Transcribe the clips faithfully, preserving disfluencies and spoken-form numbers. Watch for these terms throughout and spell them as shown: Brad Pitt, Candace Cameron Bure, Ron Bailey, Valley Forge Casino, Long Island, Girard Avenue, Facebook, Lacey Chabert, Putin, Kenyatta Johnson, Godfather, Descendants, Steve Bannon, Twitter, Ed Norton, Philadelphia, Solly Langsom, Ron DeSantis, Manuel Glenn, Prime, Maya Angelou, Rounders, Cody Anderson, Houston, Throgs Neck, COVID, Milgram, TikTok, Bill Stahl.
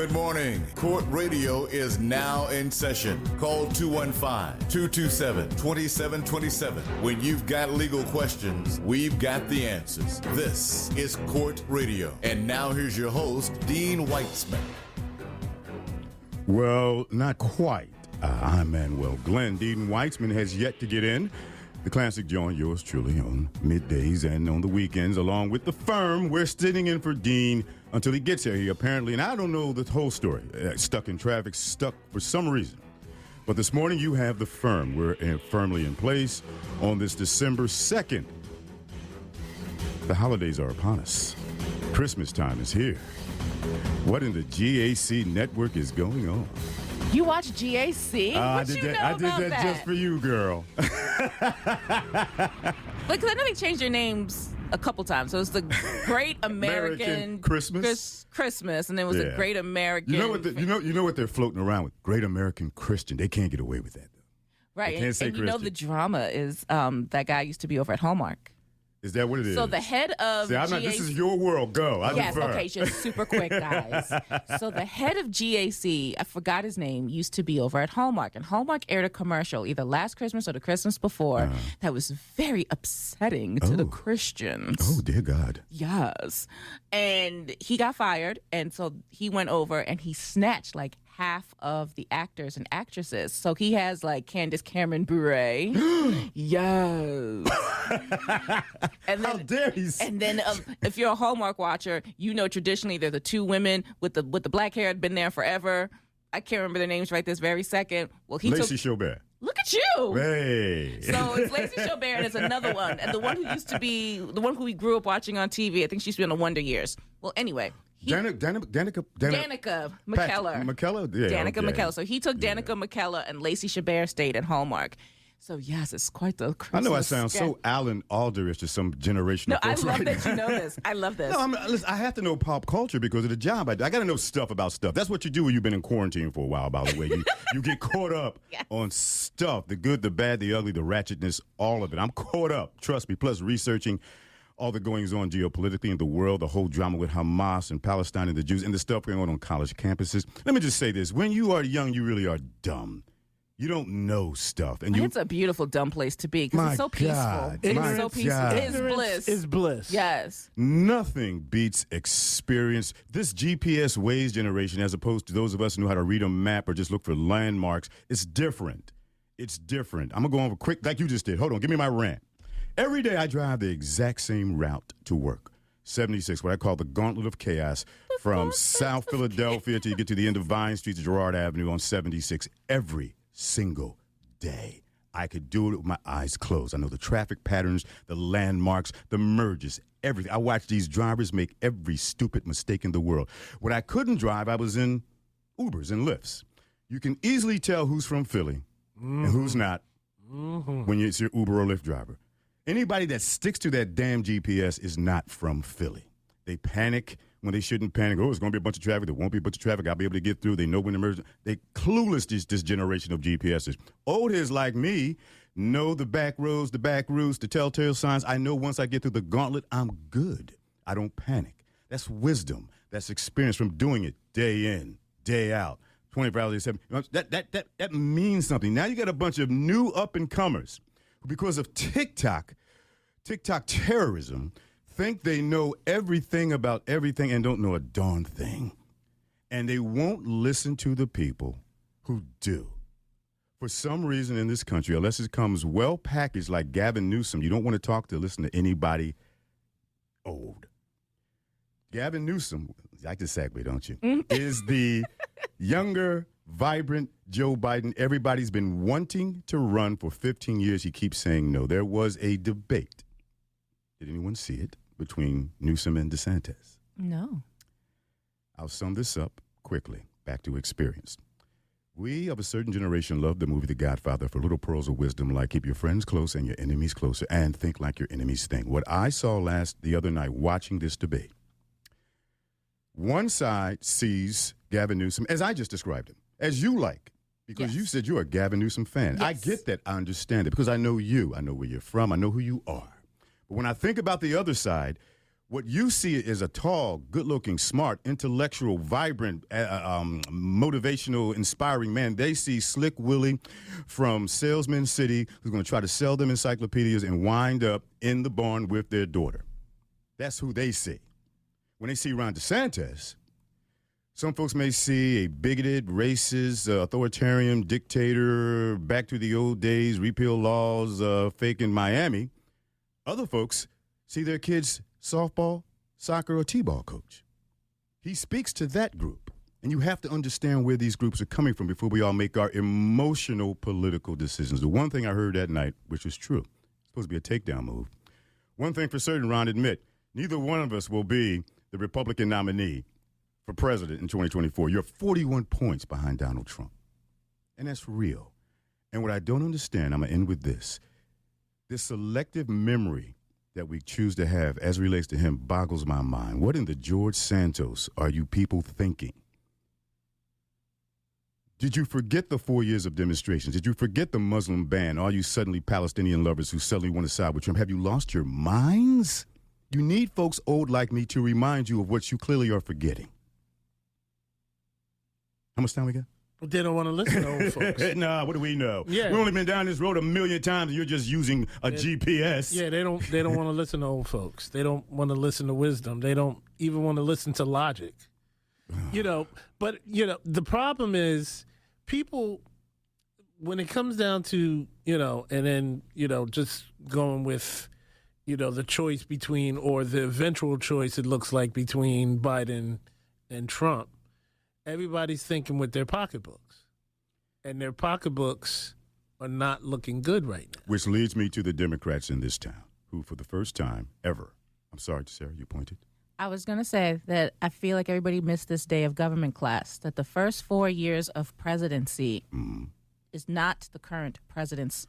Good morning. Court Radio is now in session. Call two one five, two two seven, two seven two seven. When you've got legal questions, we've got the answers. This is Court Radio. And now here's your host, Dean Weitzman. Well, not quite. Uh, I'm Manuel Glenn. Dean Weitzman has yet to get in. The classic joint, yours truly, on middays and on the weekends, along with the firm. We're sitting in for Dean until he gets here, he apparently, and I don't know the whole story, uh, stuck in traffic, stuck for some reason. But this morning, you have the firm. We're in, firmly in place on this December second. The holidays are upon us. Christmas time is here. What in the G A C network is going on? You watch G A C? Uh, I did, you that, know I did about that, that just for you, girl. But because I know they changed their names a couple times. So it's the Great American, American Christmas, Chris, Christmas, and then it was yeah. the Great American. You know what? The, you know, you know what they're floating around with? Great American Christian. They can't get away with that, though. Right? They can't and, say and you know the drama is um, that guy used to be over at Hallmark. Is that what it is? So the head of See, I'm G A C... not, this is your world. Go. I yes, defer. Okay, just super quick, guys. So the head of G A C, I forgot his name, used to be over at Hallmark. And Hallmark aired a commercial either last Christmas or the Christmas before uh, that was very upsetting to oh. the Christians. Oh, dear God. Yes. And he got fired. And so he went over and he snatched, like, half of the actors and actresses. So he has like Candace Cameron Bure. Yes. And then, how dare he? And then um, if you're a Hallmark watcher, you know traditionally they're the two women with the with the black hair had been there forever. I can't remember their names right this very second. Well, he Lacey took, Chabert. Look at you. Hey. So it's Lacey Chabert is another one. And the one who used to be the one who we grew up watching on T V. I think she used to be on the Wonder Years. Well, anyway. He, Danica, Danica, Danica, Danica McKellar. McKellar? Yeah, Danica okay. McKellar. So he took Danica yeah. McKellar and Lacey Chabert stayed at Hallmark. So, yes, it's quite the Christmas. I know I sound so Alan Alderish to some generation. No, I love right that now. You know this. I love this. No, I'm, listen, I have to know pop culture because of the job I do. I got to know stuff about stuff. That's what you do when you've been in quarantine for a while, by the way. You, you get caught up yes. on stuff, the good, the bad, the ugly, the ratchetness, all of it. I'm caught up, trust me, plus researching all the goings-on geopolitically in the world, the whole drama with Hamas and Palestine and the Jews and the stuff going on on college campuses. Let me just say this. When you are young, you really are dumb. You don't know stuff. And you, it's a beautiful, dumb place to be because it's so God, peaceful. It's so peaceful. God. It is bliss. It's bliss. Yes. Nothing beats experience. This G P S Waze generation, as opposed to those of us who know how to read a map or just look for landmarks, it's different. It's different. I'm going to go over quick like you just did. Hold on. Give me my rant. Every day I drive the exact same route to work, seventy-six, what I call the gauntlet of chaos, from South Philadelphia till you get to the end of Vine Street to Girard Avenue on seventy-six every single day. I could do it with my eyes closed. I know the traffic patterns, the landmarks, the merges, everything. I watch these drivers make every stupid mistake in the world. When I couldn't drive, I was in Ubers and Lyfts. You can easily tell who's from Philly mm-hmm. and who's not mm-hmm. when it's your Uber or Lyft driver. Anybody that sticks to that damn G P S is not from Philly. They panic when they shouldn't panic. Oh, it's going to be a bunch of traffic. There won't be a bunch of traffic. I'll be able to get through. They know when to merge. They clueless, this, this generation of G P Ses. Old heads like me know the back roads, the back routes, the telltale signs. I know once I get through the gauntlet, I'm good. I don't panic. That's wisdom. That's experience from doing it day in, day out, twenty-four hours a day, seven. That, that, that, that means something. Now you got a bunch of new up-and-comers who, because of TikTok, TikTok terrorism, think they know everything about everything and don't know a darn thing. And they won't listen to the people who do. For some reason in this country, unless it comes well packaged like Gavin Newsom, you don't want to talk to, listen to anybody old. Gavin Newsom, I can segue, don't you, is the younger, vibrant Joe Biden. Everybody's been wanting to run for fifteen years. He keeps saying no. There was a debate. Did anyone see it between Newsom and DeSantis? No. I'll sum this up quickly. Back to experience. We of a certain generation love the movie The Godfather for little pearls of wisdom like keep your friends close and your enemies closer and think like your enemies think. What I saw last the other night watching this debate, one side sees Gavin Newsom, as I just described him, as you like, because yes. you said you're a Gavin Newsom fan. Yes. I get that. I understand it because I know you. I know where you're from. I know who you are. But when I think about the other side, What you see is a tall, good-looking, smart, intellectual, vibrant, uh, um, motivational, inspiring man. They see Slick Willie from Salesman City, who's going to try to sell them encyclopedias and wind up in the barn with their daughter. That's who they see. When they see Ron DeSantis, some folks may see a bigoted, racist, uh, authoritarian dictator, back to the old days, repeal laws, uh, fake in Miami. Other folks see their kids' softball, soccer, or t-ball coach. He speaks to that group, and you have to understand where these groups are coming from before we all make our emotional political decisions. The one thing I heard that night, which is true, it's supposed to be a takedown move. One thing for certain, Ron, admit, neither one of us will be the Republican nominee for president in twenty twenty-four. You're forty-one points behind Donald Trump, and that's real. And what I don't understand, I'm going to end with this, this selective memory that we choose to have as it relates to him boggles my mind. What in the George Santos are you people thinking? Did you forget the four years of demonstrations? Did you forget the Muslim ban? Are you suddenly Palestinian lovers who suddenly want to side with Trump? Have you lost your minds? You need folks old like me to remind you of what you clearly are forgetting. How much time we got? They don't want to listen to old folks. Nah, what do we know? Yeah. We've only been down this road a million times. You're just using a G P S. Yeah, they don't they don't want to listen to old folks. They don't want to listen to wisdom. They don't even want to listen to logic. You know, but, you know, the problem is people, when it comes down to, you know, and then, you know, just going with, you know, the choice between, or the eventual choice it looks like, between Biden and Trump. Everybody's thinking with their pocketbooks, and their pocketbooks are not looking good right now. Which leads me to the Democrats in this town, who for the first time ever, I'm sorry, Sarah, you pointed. I was going to say that I feel like everybody missed this day of government class, that the first four years of presidency mm. is not the current president's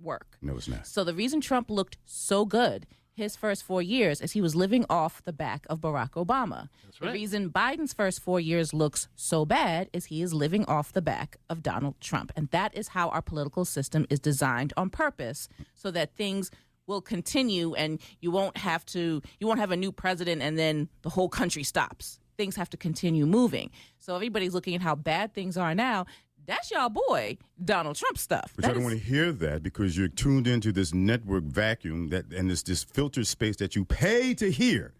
work. No, it's not. So the reason Trump looked so good his first four years is he was living off the back of Barack Obama. That's right. The reason Biden's first four years looks so bad is he is living off the back of Donald Trump. And that is how our political system is designed on purpose, so that things will continue and you won't have to, you won't have a new president and then the whole country stops. Things have to continue moving. So everybody's looking at how bad things are now. That's y'all boy, Donald Trump stuff. But I don't is- want to hear that, because you're tuned into this network vacuum that, and this, this filter space that you pay to hear.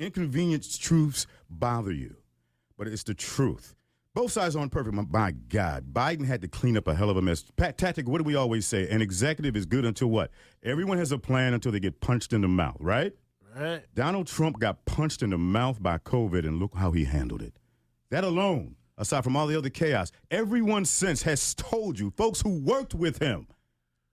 Inconvenient truths bother you, but it's the truth. Both sides aren't perfect. My God, Biden had to clean up a hell of a mess. Pat, tactic, what do we always say? An executive is good until what? Everyone has a plan until they get punched in the mouth, right? Right. Donald Trump got punched in the mouth by COVID, and look how he handled it. That alone, aside from all the other chaos, everyone since has told you, folks who worked with him,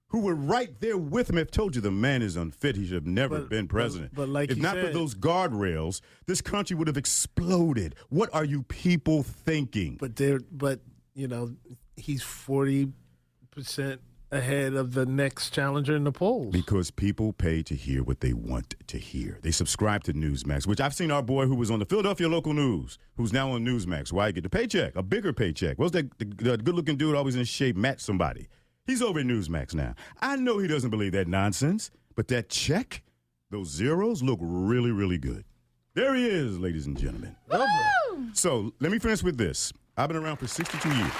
who were right there with him, have told you the man is unfit. He should have never but, been president. But, but like if not said, for those guardrails, this country would have exploded. What are you people thinking? But there, but you know, he's forty percent ahead of the next challenger in the polls. Because people pay to hear what they want to hear. They subscribe to Newsmax, which I've seen our boy who was on the Philadelphia local news, who's now on Newsmax. Why? You get the paycheck, a bigger paycheck. What's that the, the good-looking dude always in shape, Matt somebody? He's over at Newsmax now. I know he doesn't believe that nonsense, but that check, those zeros look really, really good. There he is, ladies and gentlemen. Woo! So let me finish with this. I've been around for sixty-two years.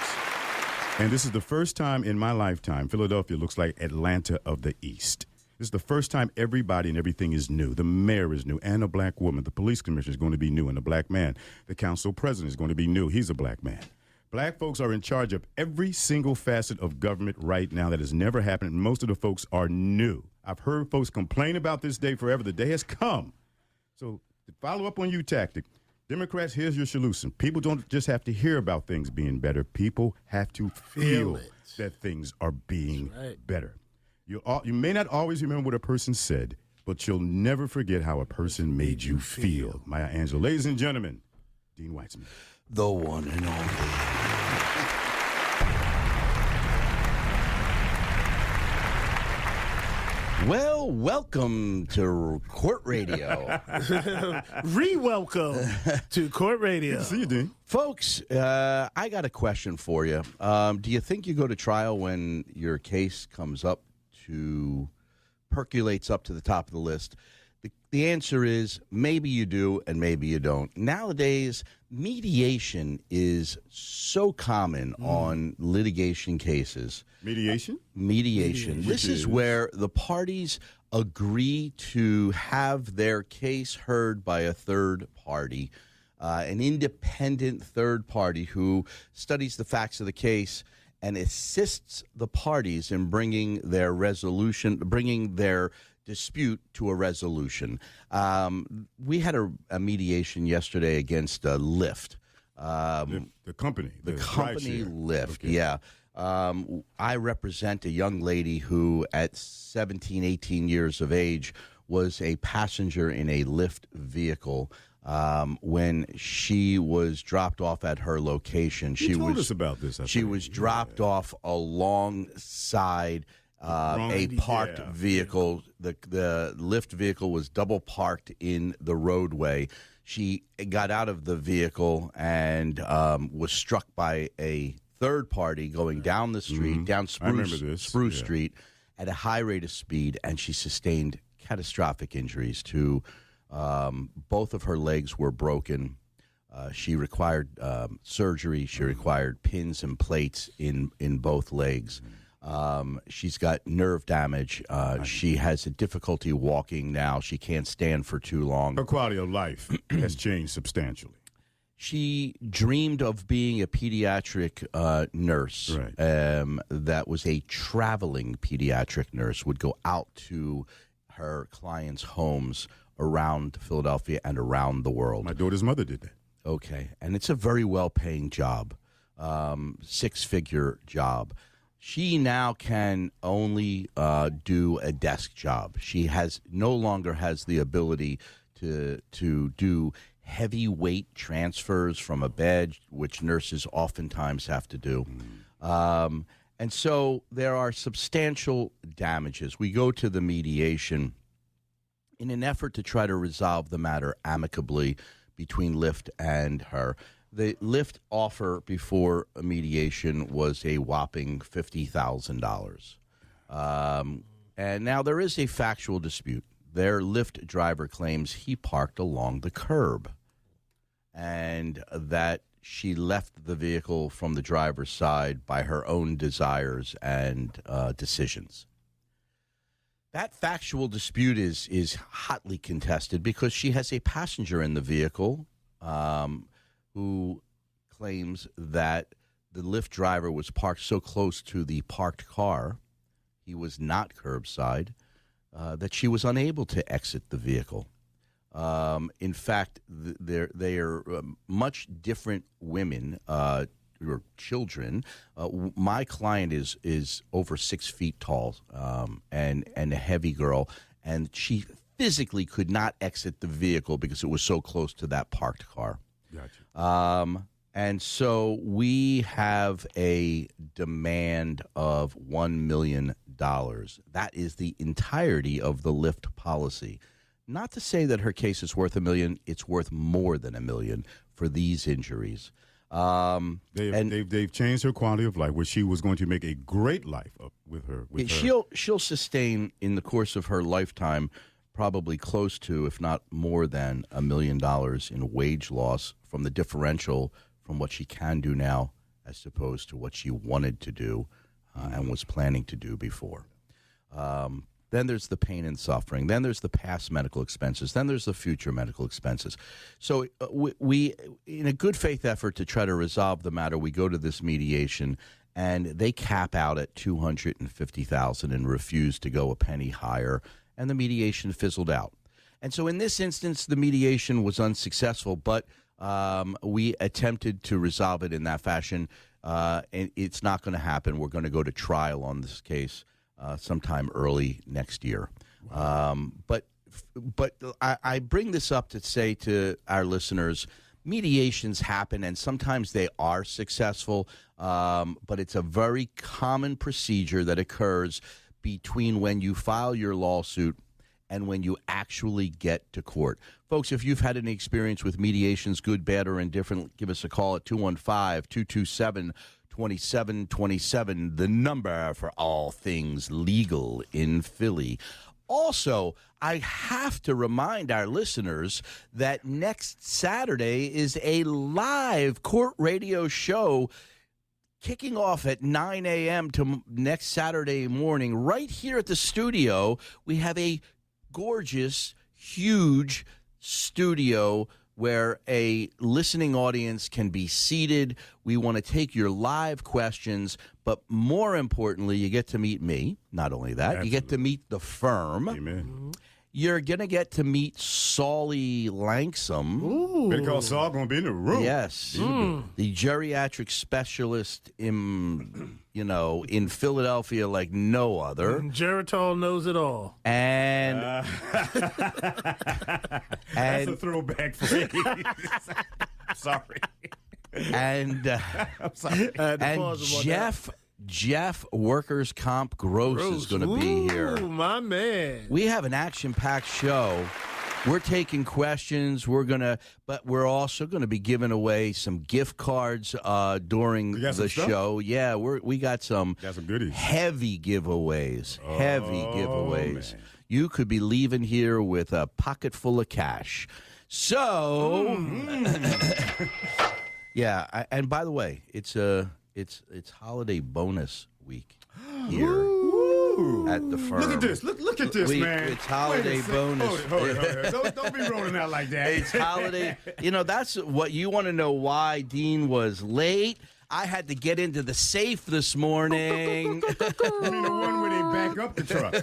And this is the first time in my lifetime Philadelphia looks like Atlanta of the East. This is the first time everybody and everything is new. The mayor is new and a black woman. The police commissioner is going to be new and a black man. The council president is going to be new. He's a black man. Black folks are in charge of every single facet of government right now. That has never happened. And most of the folks are new. I've heard folks complain about this day forever. The day has come. So to follow up on you, tactic, Democrats, here's your solution. People don't just have to hear about things being better. People have to feel, feel that things are being right. better. You all, you may not always remember what a person said, but you'll never forget how a person made you feel. feel. Maya Angelou. Ladies and gentlemen, Dean Weitzman. The one and only. Well, welcome to Court Radio. Re-welcome to Court Radio. See you, Dean. Folks, uh, I got a question for you. Um, do you think you go to trial when your case comes up to, percolates up to the top of the list? The, the answer is maybe you do and maybe you don't. Nowadays, mediation is so common mm. on litigation cases. Mediation? Uh, mediation. mediation. This is where the parties agree to have their case heard by a third party, uh, an independent third party who studies the facts of the case and assists the parties in bringing their resolution, bringing their dispute to a resolution. Um, we had a, a mediation yesterday against uh, Lyft. Um, the, the company. The, the company Lyft, okay. yeah. Um, I represent a young lady who at seventeen, eighteen years of age was a passenger in a Lyft vehicle um, when she was dropped off at her location. She you told was, us about this. I she think. was dropped yeah. off alongside uh, Wrong, a parked yeah. vehicle. The, the Lyft vehicle was double parked in the roadway. She got out of the vehicle and um, was struck by a third party going down the street, mm-hmm. down Spruce, Spruce yeah. Street, at a high rate of speed, and she sustained catastrophic injuries to um, both of her legs were broken. Uh, she required um, surgery. She mm-hmm. required pins and plates in, in both legs. Mm-hmm. Um, she's got nerve damage. Uh, she has a difficulty walking now. She can't stand for too long. Her quality of life has changed substantially. She dreamed of being a pediatric uh, nurse right. um, that was a traveling pediatric nurse, would go out to her clients' homes around Philadelphia and around the world. My daughter's mother did that. Okay. And it's a very well-paying job, um, six-figure job. She now can only uh, do a desk job. She has no longer has the ability to to do heavyweight transfers from a bed, which nurses oftentimes have to do. Mm. Um, and so there are substantial damages. We go to the mediation in an effort to try to resolve the matter amicably between Lyft and her. The Lyft offer before mediation was a whopping fifty thousand dollars. Um, and now there is a factual dispute. Their Lyft driver claims he parked along the curb and that she left the vehicle from the driver's side by her own desires and uh, decisions. That factual dispute is is hotly contested because she has a passenger in the vehicle um, who claims that the Lyft driver was parked so close to the parked car, he was not curbside, Uh, that she was unable to exit the vehicle. Um, in fact, th- they're, they are uh, much different women uh, or children. Uh, w- my client is is over six feet tall um, and, and a heavy girl, and she physically could not exit the vehicle because it was so close to that parked car. Gotcha. Um, and so we have a demand of one million dollars. That is the entirety of the Lyft policy. Not to say that her case is worth a million; it's worth more than a million for these injuries. Um, they've, and they've, they've changed her quality of life, where she was going to make a great life up with her. With she'll her. she'll sustain in the course of her lifetime probably close to, if not more than, a million dollars in wage loss from the differential from what she can do now as opposed to what she wanted to do. Uh, and was planning to do before. Um, then there's the pain and suffering. Then there's the past medical expenses. Then there's the future medical expenses. So uh, we, we, in a good faith effort to try to resolve the matter, we go to this mediation, and they cap out at two hundred fifty thousand dollars and refuse to go a penny higher, and the mediation fizzled out. And so in this instance, the mediation was unsuccessful, but um, we attempted to resolve it in that fashion. Uh, and it's not going to happen. We're going to go to trial on this case uh, sometime early next year. Wow. Um, but but I, I bring this up to say to our listeners, mediations happen, and sometimes they are successful, um, but it's a very common procedure that occurs between when you file your lawsuit and when you actually get to court. Folks, if you've had any experience with mediations, good, bad, or indifferent, give us a call at two one five, two two seven, two seven two seven, the number for all things legal in Philly. Also, I have to remind our listeners that next Saturday is a live court radio show kicking off at nine a.m. to next Saturday morning. Right here at the studio, we have a gorgeous, huge studio where a listening audience can be seated. We want to take your live questions, but more importantly, you get to meet me. Not only that, Absolutely. You get to meet the firm. Amen. You're going to get to meet Solly Langsom. Ooh. Better call Saul, going to be in the room. Yes. Mm. The geriatric specialist in, you know, in Philadelphia like no other. Geritol knows it all. And. Uh, and that's a throwback phrase. Sorry. And. Uh, I'm sorry. And Jeff. Jeff Workers Comp Gross, Gross. is going to be here. Ooh, my man. We have an action-packed show. We're taking questions. We're gonna, but we're also going to be giving away some gift cards uh, during the show. Yeah, we we got some, got some goodies. Heavy giveaways. Oh, heavy giveaways. Man. You could be leaving here with a pocket full of cash. So, mm-hmm. yeah. I, and by the way, it's a. It's it's holiday bonus week here Ooh. at the firm. Look at this. Look look at this, we, man. It's holiday bonus. Hold it, hold it, hold it. Don't, don't be rolling out like that. It's holiday. You know, that's what you want to know why Dean was late. I had to get into the safe this morning. I mean, the one where they back up the truck.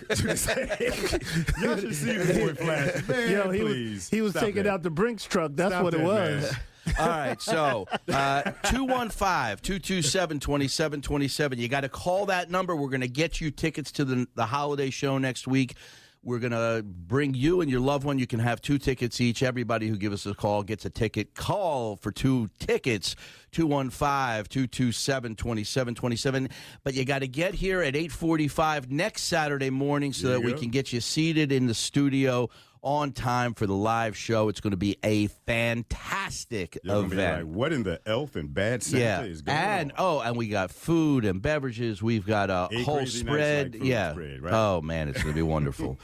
Y'all should see the boy flash. Man, Yo, he please. Was, he was Stop taking that. out the Brinks truck. That's Stop what that, it was. Man. All right, so uh, two one five, two two seven, two seven two seven. You got to call that number. We're going to get you tickets to the, the holiday show next week. We're going to bring you and your loved one. You can have two tickets each. Everybody who gives us a call gets a ticket. Call for two tickets, two one five, two two seven, two seven two seven. But you got to get here at eight forty-five next Saturday morning so that we can get you seated in the studio on time for the live show. It's going to be a fantastic You're event. Like, what in the elf and bad Santa yeah. is going and, on? Oh, and we got food and beverages. We've got a Eight whole spread. Like yeah. Spread, right? Oh, man, it's going to be wonderful.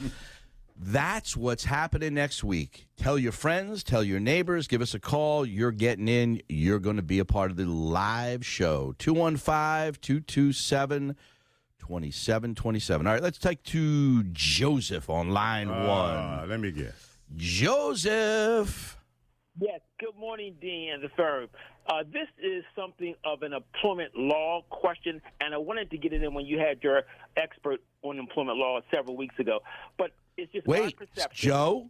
That's what's happening next week. Tell your friends. Tell your neighbors. Give us a call. You're getting in. You're going to be a part of the live show. two one five, two two seven, two seven two seven. All right, let's take to Joseph on line uh, one. Let me guess. Joseph. Yes, good morning, Dean and the firm. Uh, this is something of an employment law question, and I wanted to get it in when you had your expert on employment law several weeks ago. But it's just Wait, my perception. Joe,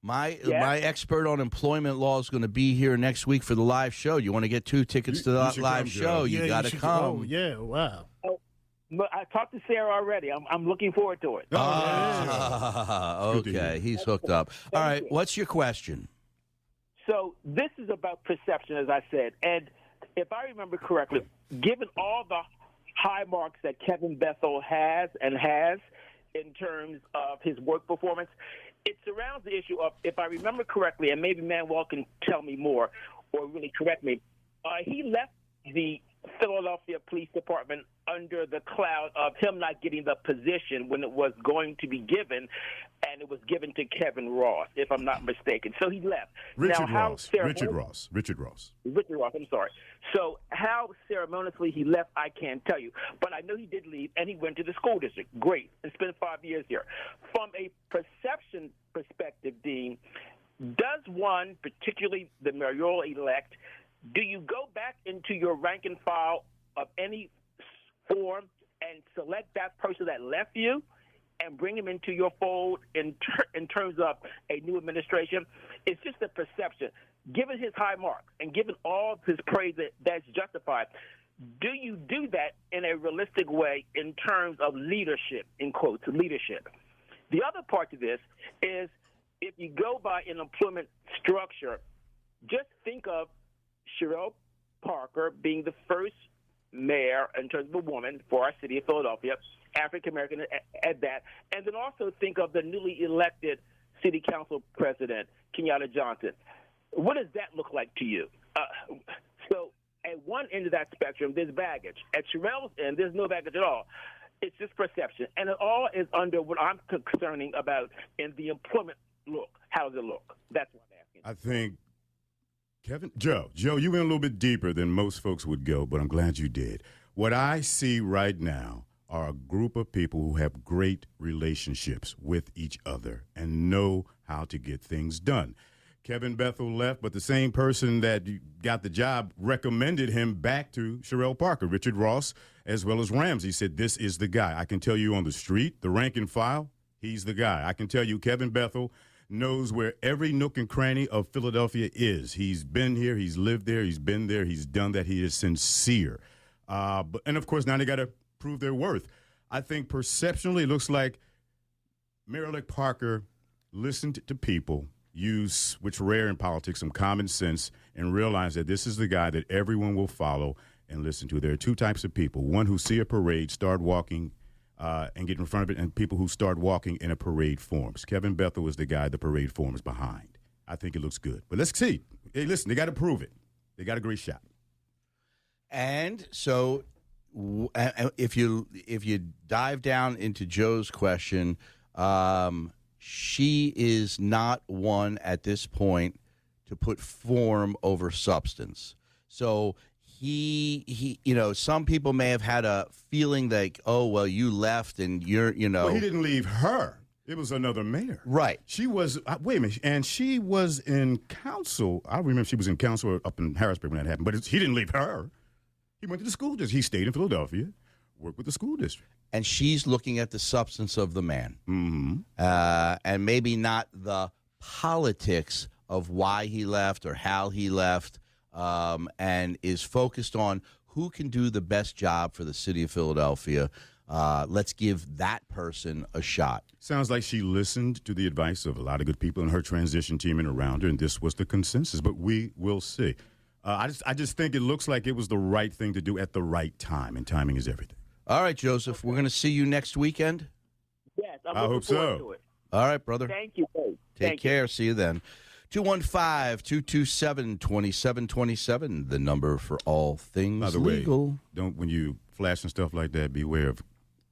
my, yes? my expert on employment law is going to be here next week for the live show. You want to get two tickets you, to the you live come, show, yeah, you got to come. Go. Yeah, wow. Oh, Look, I talked to Sarah already. I'm, I'm looking forward to it. Ah, okay. He's hooked up. All right. What's your question? So this is about perception, as I said. And if I remember correctly, given all the high marks that Kevin Bethel has and has in terms of his work performance, it surrounds the issue of, if I remember correctly, and maybe Manuel can tell me more or really correct me, uh, he left the Philadelphia Police Department under the cloud of him not getting the position when it was going to be given, and it was given to Kevin Ross, if I'm not mistaken. So he left. Richard now, how Ross. Richard Ross. Richard Ross. Richard Ross, I'm sorry. So how ceremoniously he left, I can't tell you. But I know he did leave, and he went to the school district. Great. And spent five years here. From a perception perspective, Dean, does one, particularly the mayoral-elect, do you go back into your rank and file of any form and select that person that left you and bring them into your fold in ter- in terms of a new administration? It's just a perception. Given his high marks and given all his praise that, that's justified, do you do that in a realistic way in terms of leadership, in quotes, leadership? The other part to this is if you go by an employment structure, just think of Cherelle Parker being the first mayor in terms of a woman for our city of Philadelphia, African-American at, at that. And then also think of the newly elected city council president, Kenyatta Johnson. What does that look like to you? Uh, so at one end of that spectrum, there's baggage. At Cherelle's end, there's no baggage at all. It's just perception. And it all is under what I'm concerning about in the employment look. How does it look? That's what I'm asking. I think, Kevin, Joe, Joe, you went a little bit deeper than most folks would go, but I'm glad you did. What I see right now are a group of people who have great relationships with each other and know how to get things done. Kevin Bethel left, but the same person that got the job recommended him back to Cherelle Parker, Richard Ross, as well as Ramsey, said, this is the guy. I can tell you on the street, the rank and file, he's the guy. I can tell you Kevin Bethel knows where every nook and cranny of Philadelphia is. He's been here. He's lived there. He's been there. He's done that. He is sincere. Uh, but, and, of course, now they got to prove their worth. I think perceptionally it looks like Cherelle Parker listened to people, use, which rare in politics, some common sense, and realize that this is the guy that everyone will follow and listen to. There are two types of people, one who see a parade, start walking, uh, and get in front of it, and people who start walking and a parade forms. Kevin Bethel is the guy the parade forms behind. I think it looks good. But let's see. Hey, listen, they got to prove it. They got a great shot. And so if you if you dive down into Joe's question, um, she is not one at this point to put form over substance. So he he you know, some people may have had a feeling like, oh, well, you left and you're, you know. Well, he didn't leave her. It was another mayor. Right. She was, uh, wait a minute, and she was in council. I remember she was in council up in Harrisburg when that happened, but it's, he didn't leave her. He went to the school district. He stayed in Philadelphia, worked with the school district. And she's looking at the substance of the man. Mm-hmm. Uh, and maybe not the politics of why he left or how he left, um, and is focused on who can do the best job for the city of Philadelphia. Uh, let's give that person a shot. Sounds like she listened to the advice of a lot of good people in her transition team and around her, and this was the consensus, but we will see. Uh, I just I just think it looks like it was the right thing to do at the right time, and timing is everything. All right, Joseph, we're going to see you next weekend. Yes, I'm I hope so. To it. All right, brother. Thank you. Babe. Take Thank care. You. See you then. two one five, two two seven, two seven two seven, the number for all things By the legal. Way, don't when you flash and stuff like that, beware of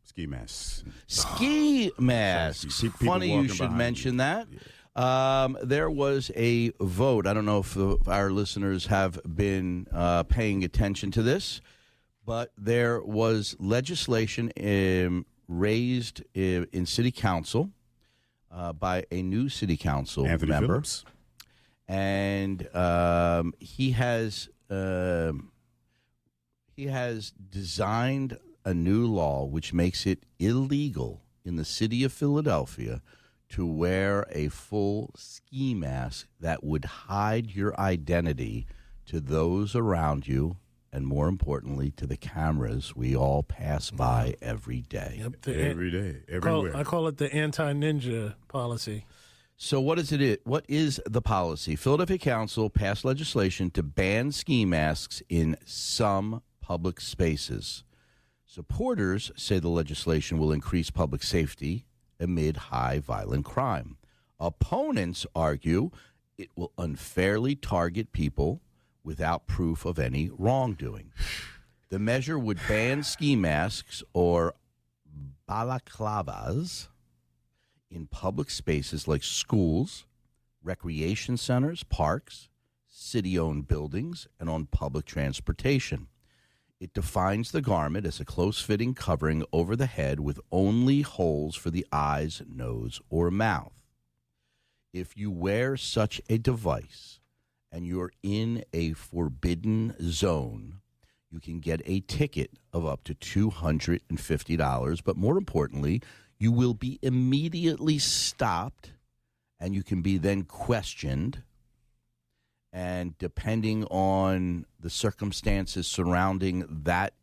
ski masks. Ski masks. So funny you should mention you. That. Yeah. Um, there was a vote. I don't know if, the, if our listeners have been uh, paying attention to this, but there was legislation um, raised in, in city council uh, by a new city council Anthony member. Phillips. And um, he has uh, he has designed a new law which makes it illegal in the city of Philadelphia to wear a full ski mask that would hide your identity to those around you, and more importantly, to the cameras we all pass by every day. Yep, the, every day, everywhere. Call, I call it the anti-ninja policy. So what is it? What is the policy? Philadelphia Council passed legislation to ban ski masks in some public spaces. Supporters say the legislation will increase public safety amid high violent crime. Opponents argue it will unfairly target people without proof of any wrongdoing. The measure would ban ski masks or balaclavas in public spaces like schools, recreation centers, parks, city-owned buildings, and on public transportation. It defines the garment as a close-fitting covering over the head with only holes for the eyes, nose, or mouth. If you wear such a device and you're in a forbidden zone, you can get a ticket of up to two hundred fifty dollars, but more importantly, you will be immediately stopped and you can be then questioned. And depending on the circumstances surrounding that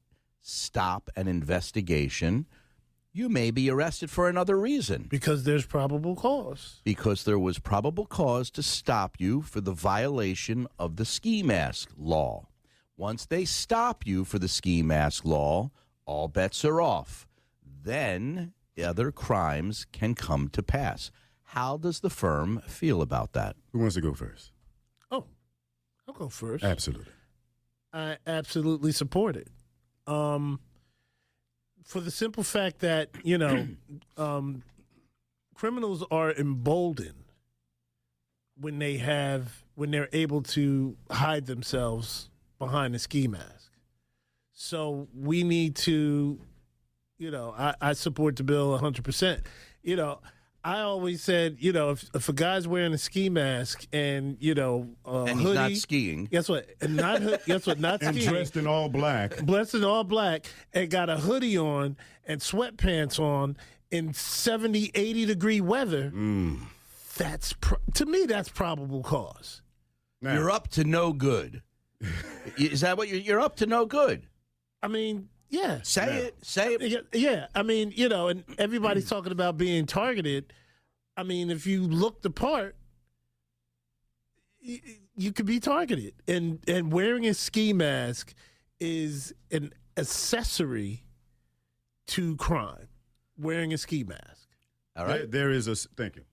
stop and investigation, you may be arrested for another reason. Because there's probable cause. Because there was probable cause to stop you for the violation of the ski mask law. Once they stop you for the ski mask law, all bets are off. Then other crimes can come to pass. How does the firm feel about that? Who wants to go first? I'll go first. Absolutely. I absolutely support it. Um, for the simple fact that, you know, um, criminals are emboldened when they have when they're able to hide themselves behind a ski mask. So we need to, you know, I, I support the bill one hundred percent. You know, I always said, you know, if, if a guy's wearing a ski mask and, you know, uh, and he's hoodie, not skiing. Guess what? And not guess what? Not and skiing. And dressed in all black. Dressed in all black and got a hoodie on and sweatpants on in seventy, eighty degree weather. Mm. That's pro- to me, that's probable cause. Now, you're up to no good. Is that what you're? You're up to no good. I mean. Yeah. Say yeah. it. Say it. Yeah. I mean, you know, and everybody's talking about being targeted. I mean, if you look the part, you, you could be targeted. And and wearing a ski mask is an accessory to crime. Wearing a ski mask. All right. There, there is a, thank you.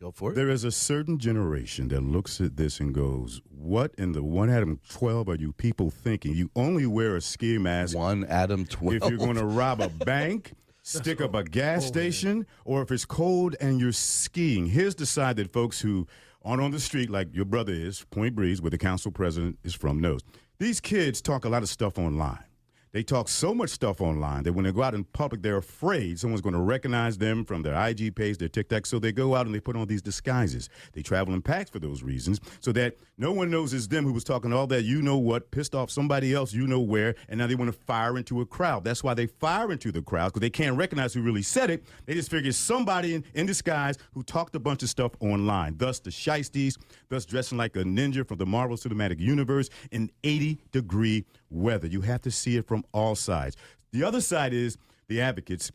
Go for it. There is a certain generation that looks at this and goes, what in the one Adam twelve are you people thinking? You only wear a ski mask. One Adam twelve. If you're going to rob a bank, stick up a gas station, or if it's cold and you're skiing. Here's the side that folks who aren't on the street like your brother is, Point Breeze, where the council president is from, knows. These kids talk a lot of stuff online. They talk so much stuff online that when they go out in public, they're afraid someone's going to recognize them from their I G page, their TikTok. So they go out and they put on these disguises. They travel in packs for those reasons so that no one knows it's them who was talking all that, you know what, pissed off somebody else, you know where, and now they want to fire into a crowd. That's why they fire into the crowd, because they can't recognize who really said it. They just figure somebody in, in disguise who talked a bunch of stuff online. Thus the shiesties, thus dressing like a ninja from the Marvel Cinematic Universe in eighty-degree weather. You have to see it from all sides. The other side is the advocates.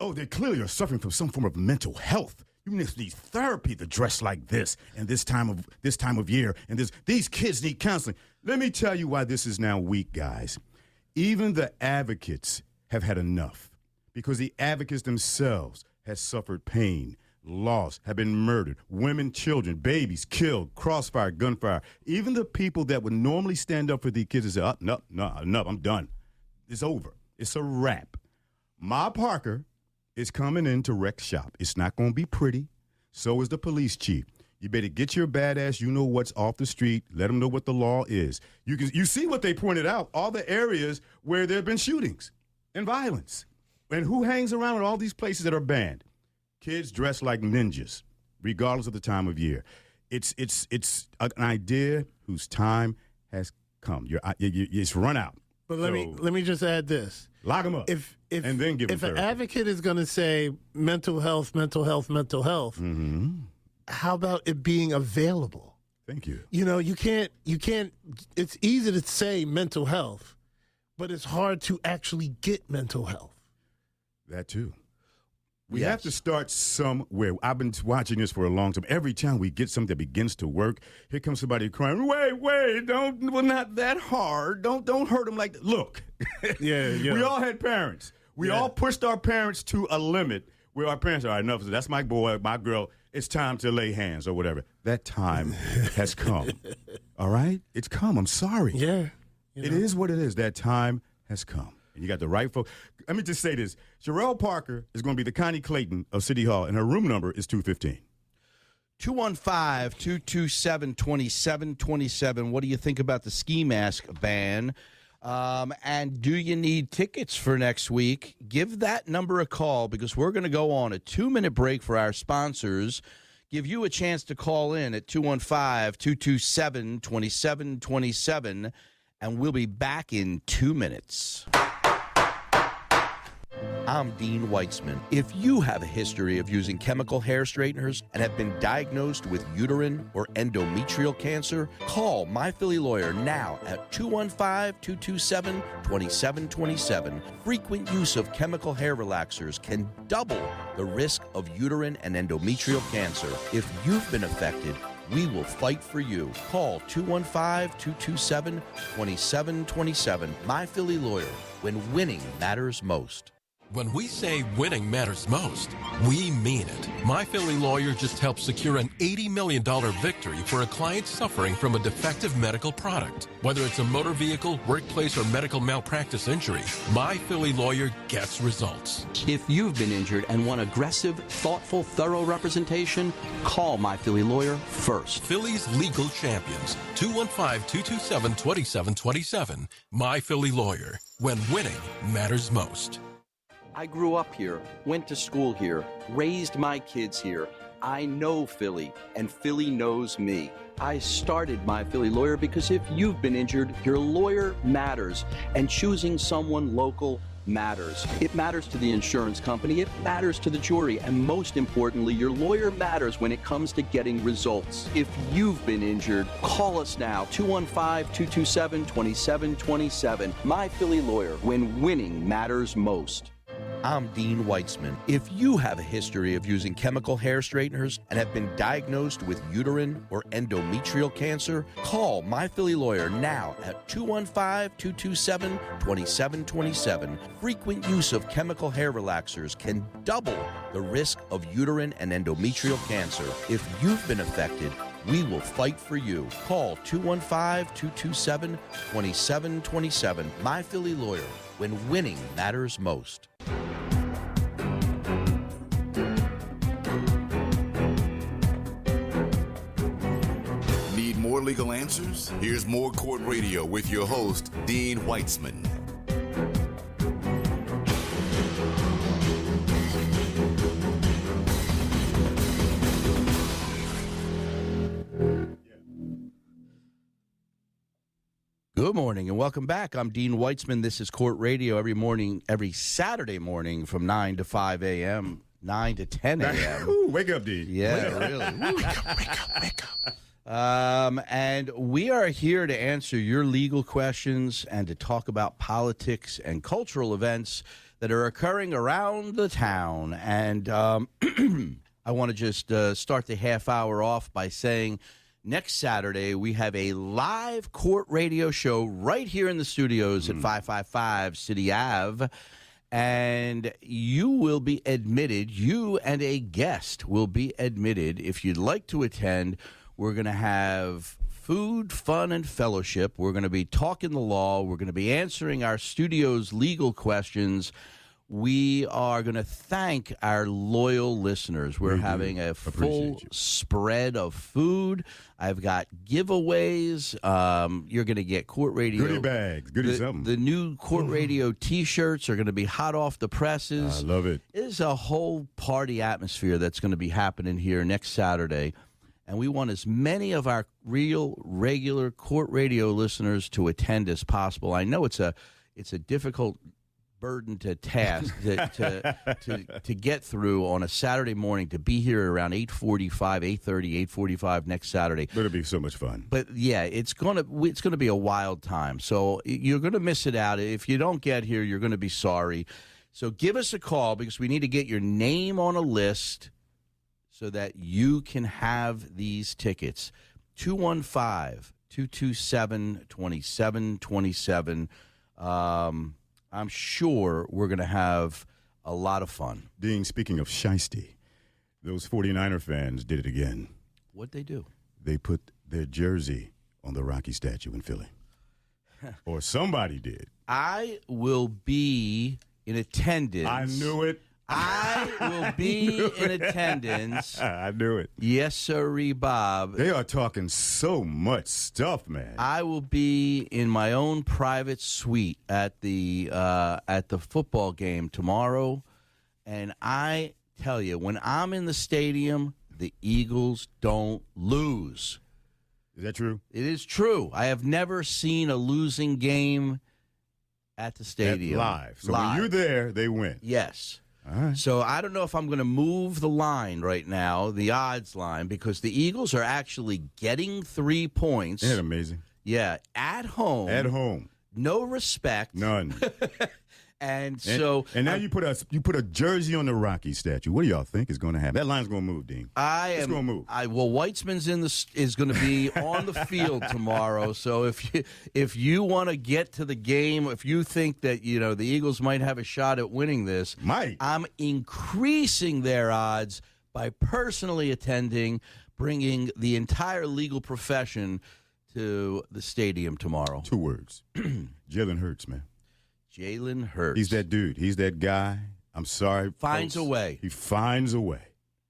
Oh, they clearly are suffering from some form of mental health. You need therapy to dress like this and this time of this time of year. And this, these kids need counseling. Let me tell you why this is now weak, guys. Even the advocates have had enough, because the advocates themselves have suffered pain, loss, have been murdered, women, children, babies killed, crossfire, gunfire. Even the people that would normally stand up for the kids and say, oh, no, no, enough, I'm done. It's over. It's a wrap. Ma Parker is coming in to wreck shop. It's not going to be pretty. So is the police chief. You better get your badass, you know what's off the street. Let them know what the law is. You can, you see what they pointed out, all the areas where there have been shootings and violence. And who hangs around in all these places that are banned? Kids dress like ninjas, regardless of the time of year. It's it's it's an idea whose time has come. You're, you're, it's run out. But let so, me let me just add this. Lock them up. If if and then give if an advocate is going to say mental health, mental health, mental health, mm-hmm. how about it being available? Thank you. You know, you can't you can't. It's easy to say mental health, but it's hard to actually get mental health. That too. We yes. have to start somewhere. I've been watching this for a long time. Every time we get something that begins to work, here comes somebody crying, wait, wait, don't, well, not that hard. Don't don't hurt them like that. Look, yeah, yeah. we all had parents. We yeah. all pushed our parents to a limit where our parents are, all right, enough, that's my boy, my girl, it's time to lay hands or whatever. That time has come, all right? It's come. I'm sorry. Yeah. It know. is what it is. That time has come. And you got the right folks. Let me just say this. Cherelle Parker is going to be the Connie Clayton of City Hall, and her room number is two fifteen. two one five, two two seven, two seven two seven. What do you think about the ski mask ban? Um, and do you need tickets for next week? Give that number a call, because we're going to go on a two-minute break for our sponsors. Give you a chance to call in at two one five, two two seven, two seven two seven, and we'll be back in two minutes. I'm Dean Weitzman. If you have a history of using chemical hair straighteners and have been diagnosed with uterine or endometrial cancer, call My Philly Lawyer now at two one five, two two seven, two seven two seven. Frequent use of chemical hair relaxers can double the risk of uterine and endometrial cancer. If you've been affected, we will fight for you. Call two one five, two two seven, two seven two seven. My Philly Lawyer, when winning matters most. When we say winning matters most, we mean it. My Philly lawyer just helped secure an eighty million dollars victory for a client suffering from a defective medical product. Whether it's a motor vehicle, workplace, or medical malpractice injury, My Philly lawyer gets results. If you've been injured and want aggressive, thoughtful, thorough representation, call My Philly lawyer first. Philly's legal champions. two one five, two two seven, two seven two seven. My Philly lawyer. When winning matters most. I grew up here, went to school here, raised my kids here. I know Philly, and Philly knows me. I started My Philly Lawyer because if you've been injured, your lawyer matters, and choosing someone local matters. It matters to the insurance company, it matters to the jury, and most importantly, your lawyer matters when it comes to getting results. If you've been injured, call us now, two one five, two two seven, two seven two seven. My Philly Lawyer, when winning matters most. I'm Dean Weitzman. If you have a history of using chemical hair straighteners and have been diagnosed with uterine or endometrial cancer, call My Philly Lawyer now at two one five, two two seven, two seven two seven. Frequent use of chemical hair relaxers can double the risk of uterine and endometrial cancer. If you've been affected, we will fight for you. Call two one five, two two seven, two seven two seven. My Philly Lawyer, when winning matters most. Need more legal answers? Here's more Court Radio with your host, Dean Weitzman. Good morning and welcome back. I'm Dean Weitzman. This is Court Radio every morning, every Saturday morning from nine to five a.m., nine to ten a.m. Ooh, wake up, Dean. Yeah, wake really. Up. wake up, wake up, wake up. Um, and we are here to answer your legal questions and to talk about politics and cultural events that are occurring around the town. And um, I want to just uh, start the half hour off by saying, next Saturday, we have a live Court Radio show right here in the studios mm. at five five five City Ave, and you will be admitted. You and a guest will be admitted. If you'd like to attend, we're going to have food, fun, and fellowship. We're going to be talking the law. We're going to be answering our studio's legal questions. We are going to thank our loyal listeners. We're we having a full spread of food. I've got giveaways. Um, you're going to get Court Radio. Goodie bags. Goodie the, something. The new Court Radio T-shirts are going to be hot off the presses. I love it. It's a whole party atmosphere that's going to be happening here next Saturday. And we want as many of our real, regular Court Radio listeners to attend as possible. I know it's a it's a difficult burden to task to, to, to to get through on a Saturday morning, to be here around eight forty-five, eight thirty, eight forty-five next Saturday. But it'll be so much fun. But yeah, it's gonna it's gonna be a wild time. So you're gonna miss it out. If you don't get here, you're gonna be sorry. So give us a call because we need to get your name on a list so that you can have these tickets. two one five, two two seven, two seven two seven. Um I'm sure we're going to have a lot of fun. Dean, speaking of shiesty, those 49er fans did it again. What'd they do? They put their jersey on the Rocky statue in Philly. Or somebody did. I will be in attendance. I knew it. I will be I in it. attendance. I knew it. Yes, sirree, Bob. They are talking so much stuff, man. I will be in my own private suite at the uh, at the football game tomorrow, and I tell you, when I'm in the stadium, the Eagles don't lose. Is that true? It is true. I have never seen a losing game at the stadium. At live. So live. When you're there, they win. Yes. All right. So I don't know if I'm going to move the line right now, the odds line, because the Eagles are actually getting three points. Isn't that amazing? Yeah, at home. At home. No respect. None. And, and so, and now I, you put a you put a jersey on the Rocky statue. What do y'all think is going to happen? That line's going to move, Dean. I it's am going to move. I well, Weitzman's in the is going to be on the field tomorrow. So if you if you want to get to the game, if you think that you know the Eagles might have a shot at winning this, might I'm increasing their odds by personally attending, bringing the entire legal profession to the stadium tomorrow. Two words: Jalen Hurts, man. Jalen Hurts. He's that dude. He's that guy. I'm sorry. Finds folks. a way. He finds a way.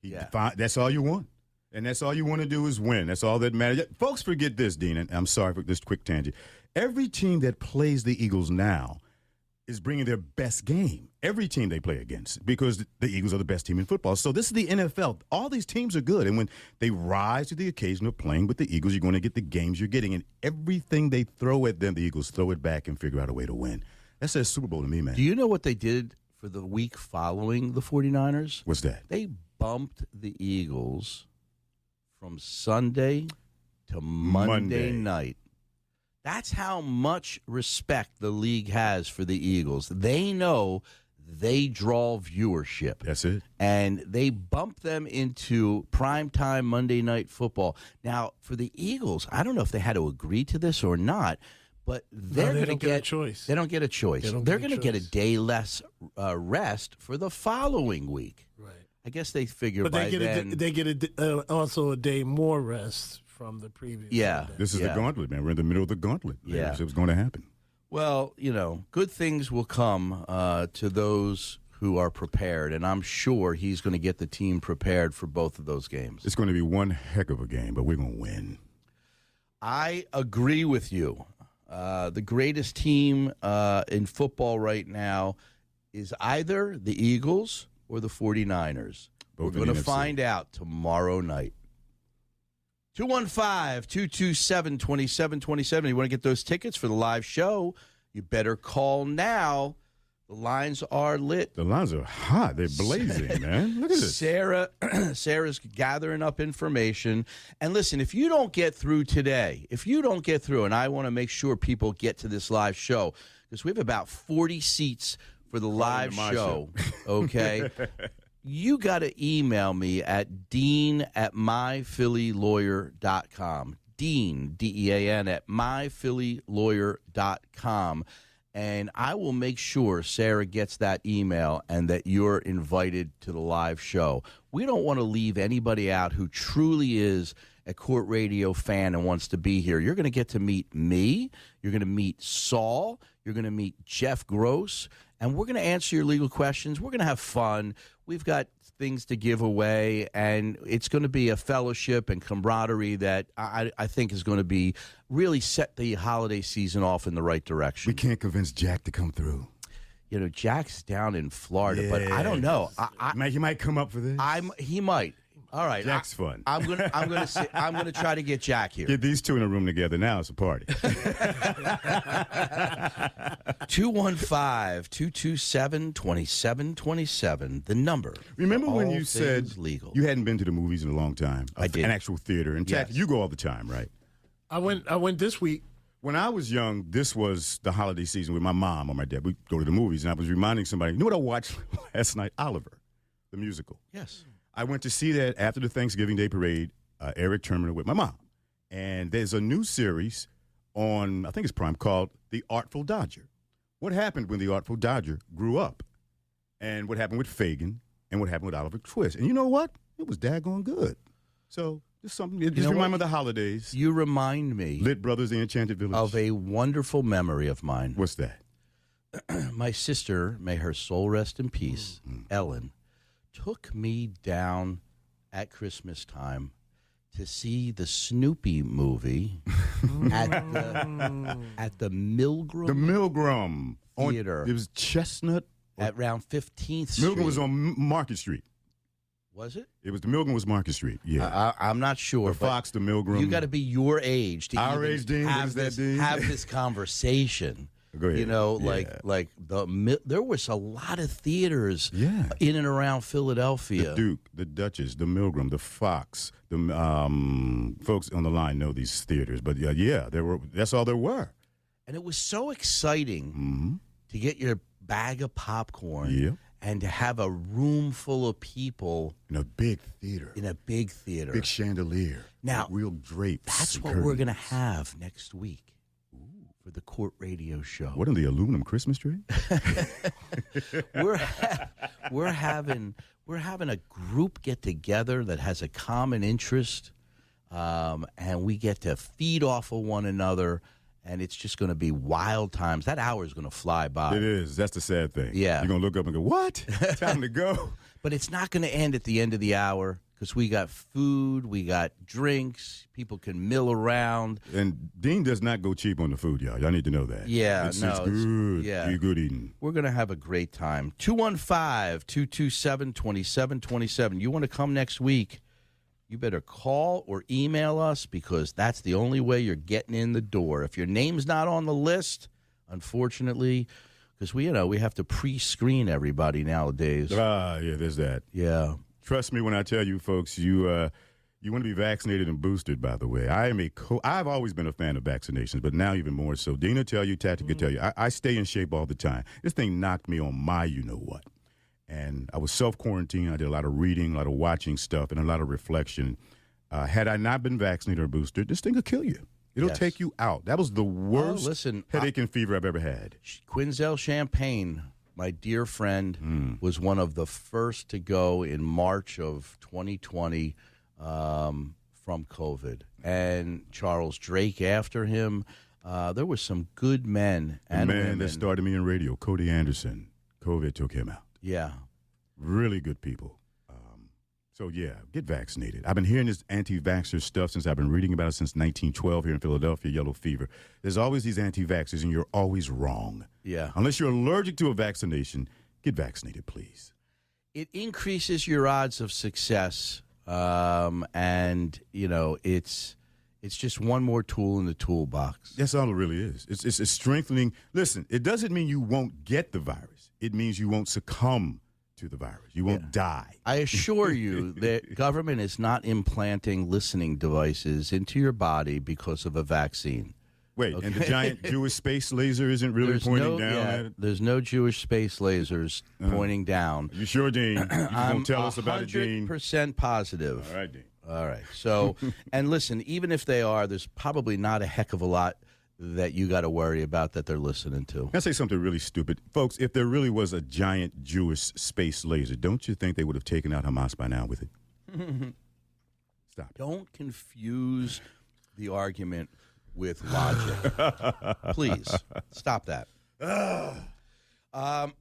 He yeah. find, that's all you want. And that's all you want to do is win. That's all that matters. Folks forget this, Dean, and I'm sorry for this quick tangent. Every team that plays the Eagles now is bringing their best game. Every team they play against, because the Eagles are the best team in football. So this is the N F L. All these teams are good. And when they rise to the occasion of playing with the Eagles, you're going to get the games you're getting. And everything they throw at them, the Eagles throw it back and figure out a way to win. That says Super Bowl to me, man. Do you know what they did for the week following the forty-niners? What's that? They bumped the Eagles from Sunday to Monday, Monday. night. That's how much respect the league has for the Eagles. They know they draw viewership. That's it. And they bump them into primetime Monday Night Football. Now, for the Eagles, I don't know if they had to agree to this or not, but they're no, they going to get a choice. They don't get a choice. They they're going to get a day less uh, rest for the following week. Right. I guess they figure but by they get then a, they get a, uh, also a day more rest from the previous. Yeah. Day. This is yeah. the gauntlet, man. We're in the middle of the gauntlet. Yeah. It was going to happen. Well, you know, good things will come uh, to those who are prepared, and I'm sure he's going to get the team prepared for both of those games. It's going to be one heck of a game, but we're going to win. I agree with you. Uh, the greatest team uh, in football right now is either the Eagles or the forty-niners. Both We're going to find out tomorrow night. two one five, two two seven, two seven two seven. You want to get those tickets for the live show? You better call now. The lines are lit. The lines are hot. They're blazing, man. Look at this. Sarah, Sarah's gathering up information. And listen, if you don't get through today, if you don't get through, and I want to make sure people get to this live show, because we have about forty seats for the live show, show, okay? You got to email me at dean at my philly lawyer dot com. Dean, D E A N, at my philly lawyer dot com. And I will make sure Sarah gets that email and that you're invited to the live show. We don't want to leave anybody out who truly is a Court Radio fan and wants to be here. You're going to get to meet me. You're going to meet Saul. You're going to meet Jeff Gross. And we're going to answer your legal questions. We're going to have fun. We've got things to give away, and it's going to be a fellowship and camaraderie that I, I think is going to be really set the holiday season off in the right direction. We can't convince Jack to come through. You know, Jack's down in Florida, yeah. but I don't know. I, I, he might come up for this. I'm, he might. All right, Jack's fun. I, I'm gonna, I'm gonna, sit, I'm gonna try to get Jack here. Get these two in a room together. Now it's a party. two one five, two two seven, two seven two seven. The number. Remember when you said legal. You hadn't been to the movies in a long time? I did. An actual theater. In fact, yes. you go all the time, right? I went. I went this week. When I was young, this was the holiday season with my mom or my dad. We'd go to the movies, and I was reminding somebody. You know what I watched last night? Oliver, the musical. Yes. I went to see that after the Thanksgiving Day Parade, uh, Eric Terminal with my mom. And there's a new series on, I think it's Prime, called The Artful Dodger. What happened when The Artful Dodger grew up? And what happened with Fagin? And what happened with Oliver Twist? And you know what? It was daggone good. So just something, it, just remind me of the holidays. You remind me. Lit Brothers, The Enchanted Village. Of a wonderful memory of mine. What's that? My sister, may her soul rest in peace, mm-hmm. Ellen, took me down at Christmas time to see the Snoopy movie at the at the Milgram. The Milgram Theater. On, it was Chestnut at around fifteenth Street. Milgram was on Market Street. Was it? It was the Milgram was Market Street. Yeah, I, I, I'm not sure. The Fox, the Milgram. You got to be your age to our age, Dean, have this, that have this conversation. Go ahead. You know, yeah. like like the there was a lot of theaters yeah. in and around Philadelphia. The Duke, the Duchess, the Milgram, the Fox. The um, folks on the line know these theaters, but yeah, yeah, there were. That's all there were. And it was so exciting mm-hmm. to get your bag of popcorn yeah. and to have a room full of people. In a big theater. In a big theater. Big chandelier. Now, real drapes. That's what curtains. We're going to have next week Ooh. For the Court Radio Show. What, in the aluminum Christmas tree? we're, ha- we're, having, we're having a group get together that has a common interest. Um, and we get to feed off of one another, and it's just going to be wild times. That hour is going to fly by. It is. That's the sad thing. Yeah. You're going to look up and go, what? Time to go. But it's not going to end at the end of the hour because we got food, we got drinks, people can mill around. And Dean does not go cheap on the food, y'all. Y'all need to know that. Yeah. It's, no, it's good. It's, yeah. You're good eating. We're going to have a great time. two one five, two two seven, two seven two seven. You want to come next week? You better call or email us because that's the only way you're getting in the door. If your name's not on the list, unfortunately, because we, you know, we have to pre-screen everybody nowadays. Ah, yeah, there's that. Yeah. Trust me when I tell you, folks, you uh, you want to be vaccinated and boosted, by the way. I am a co- I've always been a fan of vaccinations, but now even more so. Dina will tell you, Tactic will mm-hmm. tell you, I-, I stay in shape all the time. This thing knocked me on my you-know-what. And I was self-quarantined. I did a lot of reading, a lot of watching stuff, and a lot of reflection. Uh, had I not been vaccinated or boosted, this thing will kill you. It'll yes. take you out. That was the worst oh, listen, headache I, and fever I've ever had. Quinzel Champagne, my dear friend, mm. was one of the first to go in March of twenty twenty um, from COVID. And Charles Drake after him. Uh, there were some good men. And the man women. That started me in radio, Cody Anderson. COVID took him out. Yeah. Really good people. Um, so, yeah, get vaccinated. I've been hearing this anti-vaxxer stuff since I've been reading about it since nineteen twelve here in Philadelphia, yellow fever. There's always these anti-vaxxers, and you're always wrong. Yeah. Unless you're allergic to a vaccination, get vaccinated, please. It increases your odds of success, um, and, you know, it's it's just one more tool in the toolbox. That's all it really is. It's, it's, it's strengthening. Listen, it doesn't mean you won't get the virus. It means you won't succumb to the virus. You won't yeah. die. I assure you that government is not implanting listening devices into your body because of a vaccine. Wait, okay? And the giant Jewish space laser isn't really there's pointing no, down yeah, at it? There's no Jewish space lasers uh-huh. pointing down. You sure, Dean? You won't tell us about it, Dean? I'm one hundred percent positive. All right, Dean. All right. So, and listen, even if they are, there's probably not a heck of a lot that you got to worry about that they're listening to. I'll say something really stupid. Folks, if there really was a giant Jewish space laser, don't you think they would have taken out Hamas by now with it? Stop it. Don't confuse the argument with logic. Please, stop that. um,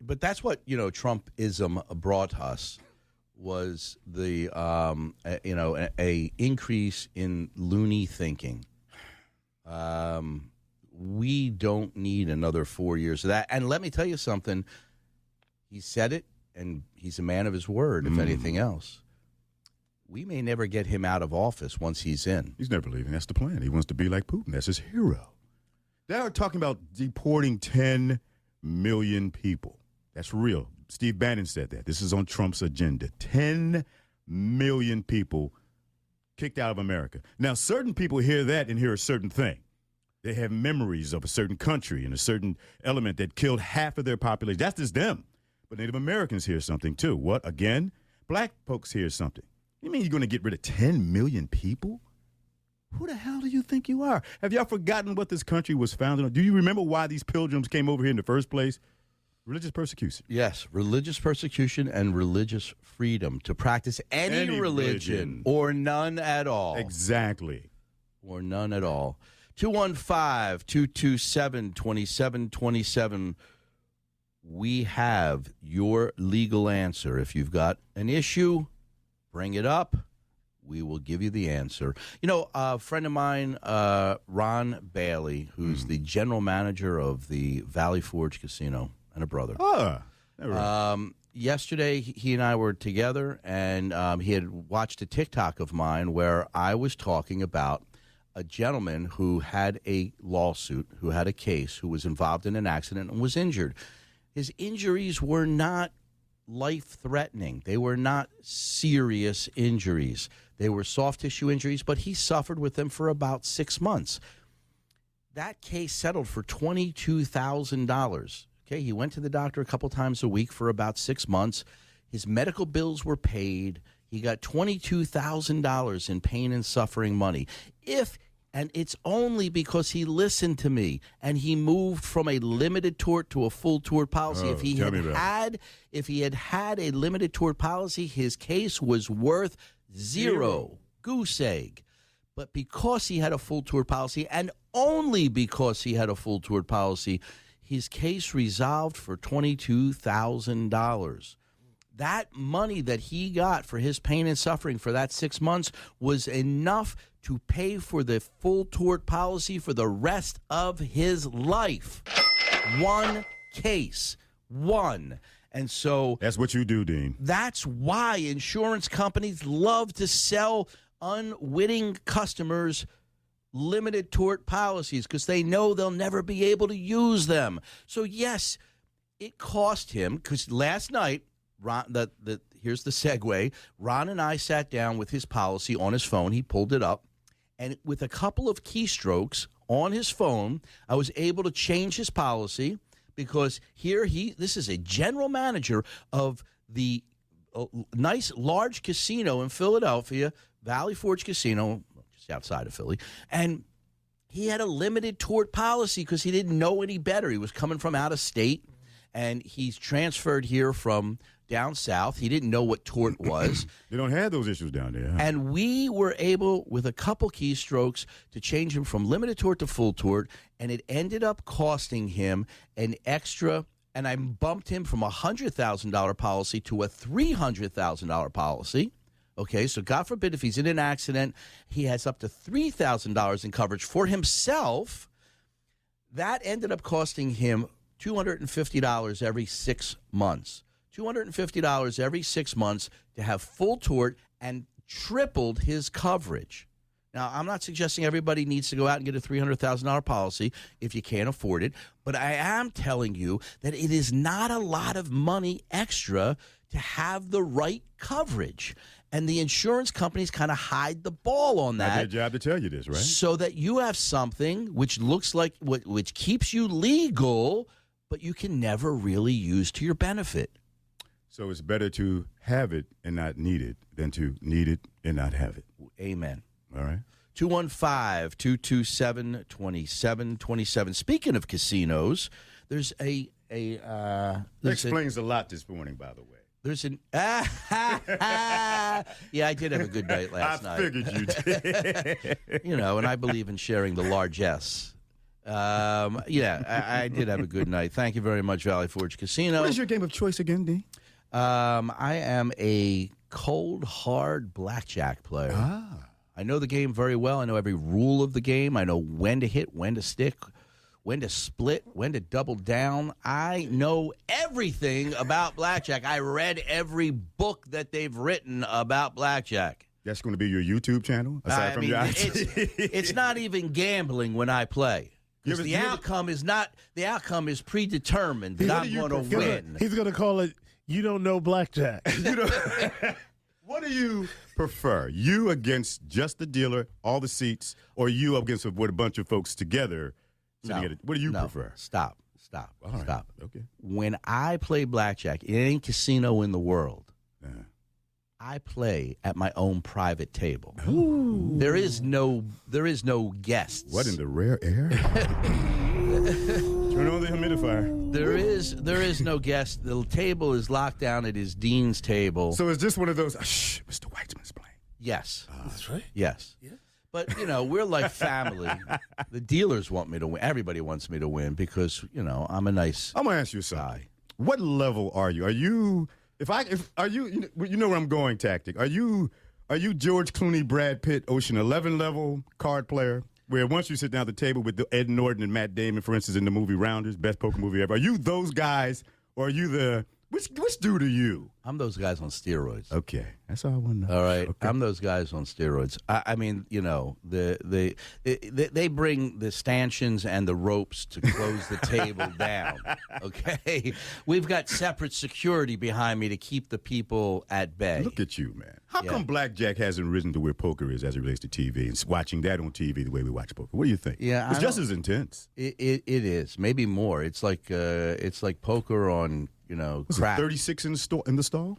but that's what, you know, Trumpism brought us. Was the, um, a, you know, a, a increase in loony thinking. Um, we don't need another four years of that. And let me tell you something. He said it, and he's a man of his word, if mm. anything else. We may never get him out of office once he's in. He's never leaving. That's the plan. He wants to be like Putin. That's his hero. They are talking about deporting ten million people. That's real. Steve Bannon said that. This is on Trump's agenda. ten million people kicked out of America. Now, certain people hear that and hear a certain thing. They have memories of a certain country and a certain element that killed half of their population. That's just them. But Native Americans hear something, too. What, again? Black folks hear something. You mean you're going to get rid of ten million people? Who the hell do you think you are? Have y'all forgotten what this country was founded on? Do you remember why these pilgrims came over here in the first place? Religious persecution. Yes, religious persecution and religious freedom to practice any, any religion, religion or none at all. Exactly. Or none at all. two one five, two two seven, two seven two seven. We have your legal answer. If you've got an issue, bring it up. We will give you the answer. You know, a friend of mine, uh, Ron Bailey, who's mm. the general manager of the Valley Forge Casino, and a brother. Oh, um, yesterday, he and I were together, and um, he had watched a TikTok of mine where I was talking about a gentleman who had a lawsuit, who had a case, who was involved in an accident and was injured. His injuries were not life-threatening. They were not serious injuries. They were soft tissue injuries, but he suffered with them for about six months. That case settled for twenty-two thousand dollars. Okay, he went to the doctor a couple times a week for about six months. His medical bills were paid. He got twenty-two thousand dollars in pain and suffering money. If And it's only because he listened to me and he moved from a limited tort to a full tort policy. Oh, if he had had, if he had had a limited tort policy, his case was worth zero, zero. Goose egg. But because he had a full tort policy, and only because he had a full tort policy, his case resolved for twenty-two thousand dollars. That money that he got for his pain and suffering for that six months was enough to pay for the full tort policy for the rest of his life. One case. One. And so... That's what you do, Dean. That's why insurance companies love to sell unwitting customers limited tort policies, because they know they'll never be able to use them. So, yes, it cost him, because last night... Ron, the, the, here's the segue. Ron and I sat down with his policy on his phone. He pulled it up. And with a couple of keystrokes on his phone, I was able to change his policy, because here he, this is a general manager of the uh, nice large casino in Philadelphia, Valley Forge Casino, just outside of Philly. And he had a limited tort policy because he didn't know any better. He was coming from out of state, and he's transferred here from down south. He didn't know what tort was. They don't have those issues down there. Huh? And we were able, with a couple keystrokes, to change him from limited tort to full tort, and it ended up costing him an extra, and I bumped him from a one hundred thousand dollars policy to a three hundred thousand dollars policy. Okay, so God forbid if he's in an accident, he has up to three thousand dollars in coverage for himself. That ended up costing him two hundred fifty dollars every six months. two hundred fifty dollars every six months to have full tort, and tripled his coverage. Now, I'm not suggesting everybody needs to go out and get a three hundred thousand dollars policy if you can't afford it, but I am telling you that it is not a lot of money extra to have the right coverage. And the insurance companies kind of hide the ball on that. It's their job to tell you this, right? So that you have something which looks like, which keeps you legal, but you can never really use to your benefit. So it's better to have it and not need it than to need it and not have it. Amen. All right. two one five, two two seven, two seven two seven. Speaking of casinos, there's a... a uh, there's that explains a, a lot this morning, by the way. There's an... Ah, ha, ha. Yeah, I did have a good night last night. I figured night. You did. You know, and I believe in sharing the largesse. Um, yeah, I, I did have a good night. Thank you very much, Valley Forge Casino. What is your game of choice again, D? Um, I am a cold, hard blackjack player. Ah. I know the game very well. I know every rule of the game. I know when to hit, when to stick, when to split, when to double down. I know everything about blackjack. I read every book that they've written about blackjack. That's going to be your YouTube channel? Aside I from mean, your it's, it's not even gambling when I play. Because the outcome is not, the outcome is predetermined that I'm going to win. He's going to call it, you don't know blackjack. You don't, what do you prefer? You against just the dealer, all the seats, or you against with a bunch of folks together? So no, you get a, what do you no, prefer? Stop, stop, all stop. Right. Okay. When I play blackjack in any casino in the world, uh. I play at my own private table. Ooh. There is no, there is no guests. What in the rare air? Turn on the humidifier. There is, there is no guest. The table is locked down. It is Dean's table. So it's just one of those. Oh, shh, Mister Weitzman's playing. Yes, uh, that's right. Yes. Yeah. But you know, we're like family. The dealers want me to win. Everybody wants me to win because you know I'm a nice. I'm gonna ask you something. Guy. What level are you? Are you? If I, if, are you, you know, you know where I'm going, tactic. Are you, are you George Clooney, Brad Pitt, Ocean Eleven level card player, where once you sit down at the table with the Ed Norton and Matt Damon, for instance, in the movie Rounders, best poker movie ever? Are you those guys, or are you the, which, which dude are you? I'm those guys on steroids. Okay, that's all I want to know. All right, okay. I'm those guys on steroids. I, I mean, you know, the, the the they bring the stanchions and the ropes to close the table down. Okay, we've got separate security behind me to keep the people at bay. Look at you, man. How yeah. come blackjack hasn't risen to where poker is as it relates to T V and watching that on T V the way we watch poker? What do you think? Yeah, it's I just as intense. It, it it is maybe more. It's like uh, it's like poker on. You know, crap. thirty-six in the store in the stall.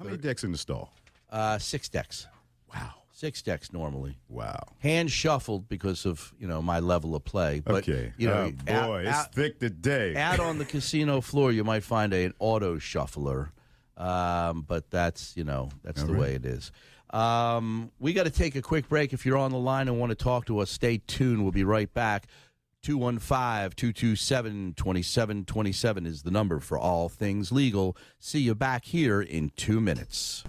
How many decks in the stall? Uh, six decks. Wow, six decks normally. Wow, hand shuffled because of you know my level of play. But, okay, you know, oh, out, boy, it's out, thick today. Out on the casino floor, you might find a, an auto shuffler, um, but that's you know that's All the right. way it is. Um, we got to take a quick break. If you're on the line and want to talk to us, stay tuned. We'll be right back. two one five, two two seven, two seven two seven is the number for all things legal. See you back here in two minutes.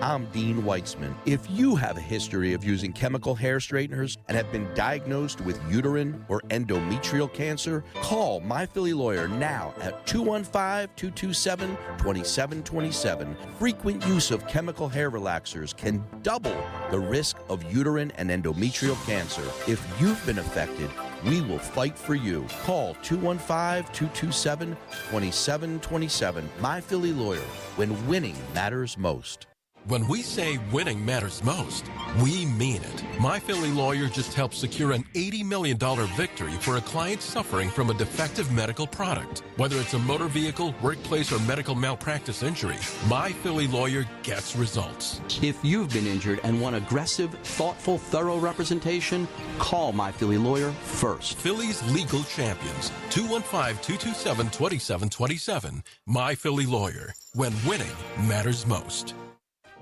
I'm Dean Weitzman. If you have a history of using chemical hair straighteners and have been diagnosed with uterine or endometrial cancer, call My Philly Lawyer now at two one five, two two seven, two seven two seven. Frequent use of chemical hair relaxers can double the risk of uterine and endometrial cancer. If you've been affected, we will fight for you. Call two one five, two two seven, two seven two seven. My Philly Lawyer, when winning matters most. When we say winning matters most, we mean it. My Philly Lawyer just helped secure an eighty million dollars victory for a client suffering from a defective medical product. Whether it's a motor vehicle, workplace, or medical malpractice injury, My Philly Lawyer gets results. If you've been injured and want aggressive, thoughtful, thorough representation, call My Philly Lawyer first. Philly's legal champions, two one five, two two seven, two seven two seven. My Philly Lawyer, when winning matters most.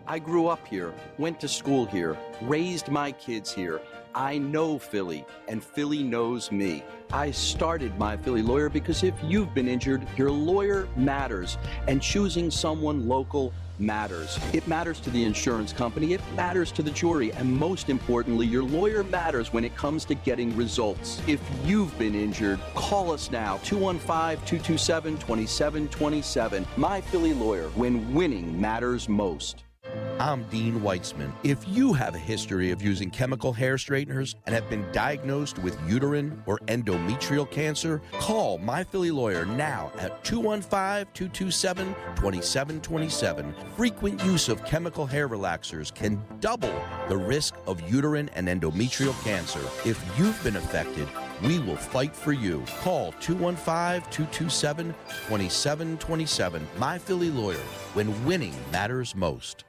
I grew up here, went to school here, raised my kids here. I know Philly, and Philly knows me. I started My Philly Lawyer because if you've been injured, your lawyer matters, and choosing someone local matters. It matters to the insurance company, it matters to the jury, and most importantly, your lawyer matters when it comes to getting results. If you've been injured, call us now, two one five, two two seven, two seven two seven. My Philly Lawyer, when winning matters most. I'm Dean Weitzman. If you have a history of using chemical hair straighteners and have been diagnosed with uterine or endometrial cancer, call My Philly Lawyer now at two one five, two two seven, two seven two seven. Frequent use of chemical hair relaxers can double the risk of uterine and endometrial cancer. If you've been affected, we will fight for you. Call two one five, two two seven, two seven two seven. My Philly Lawyer, when winning matters most.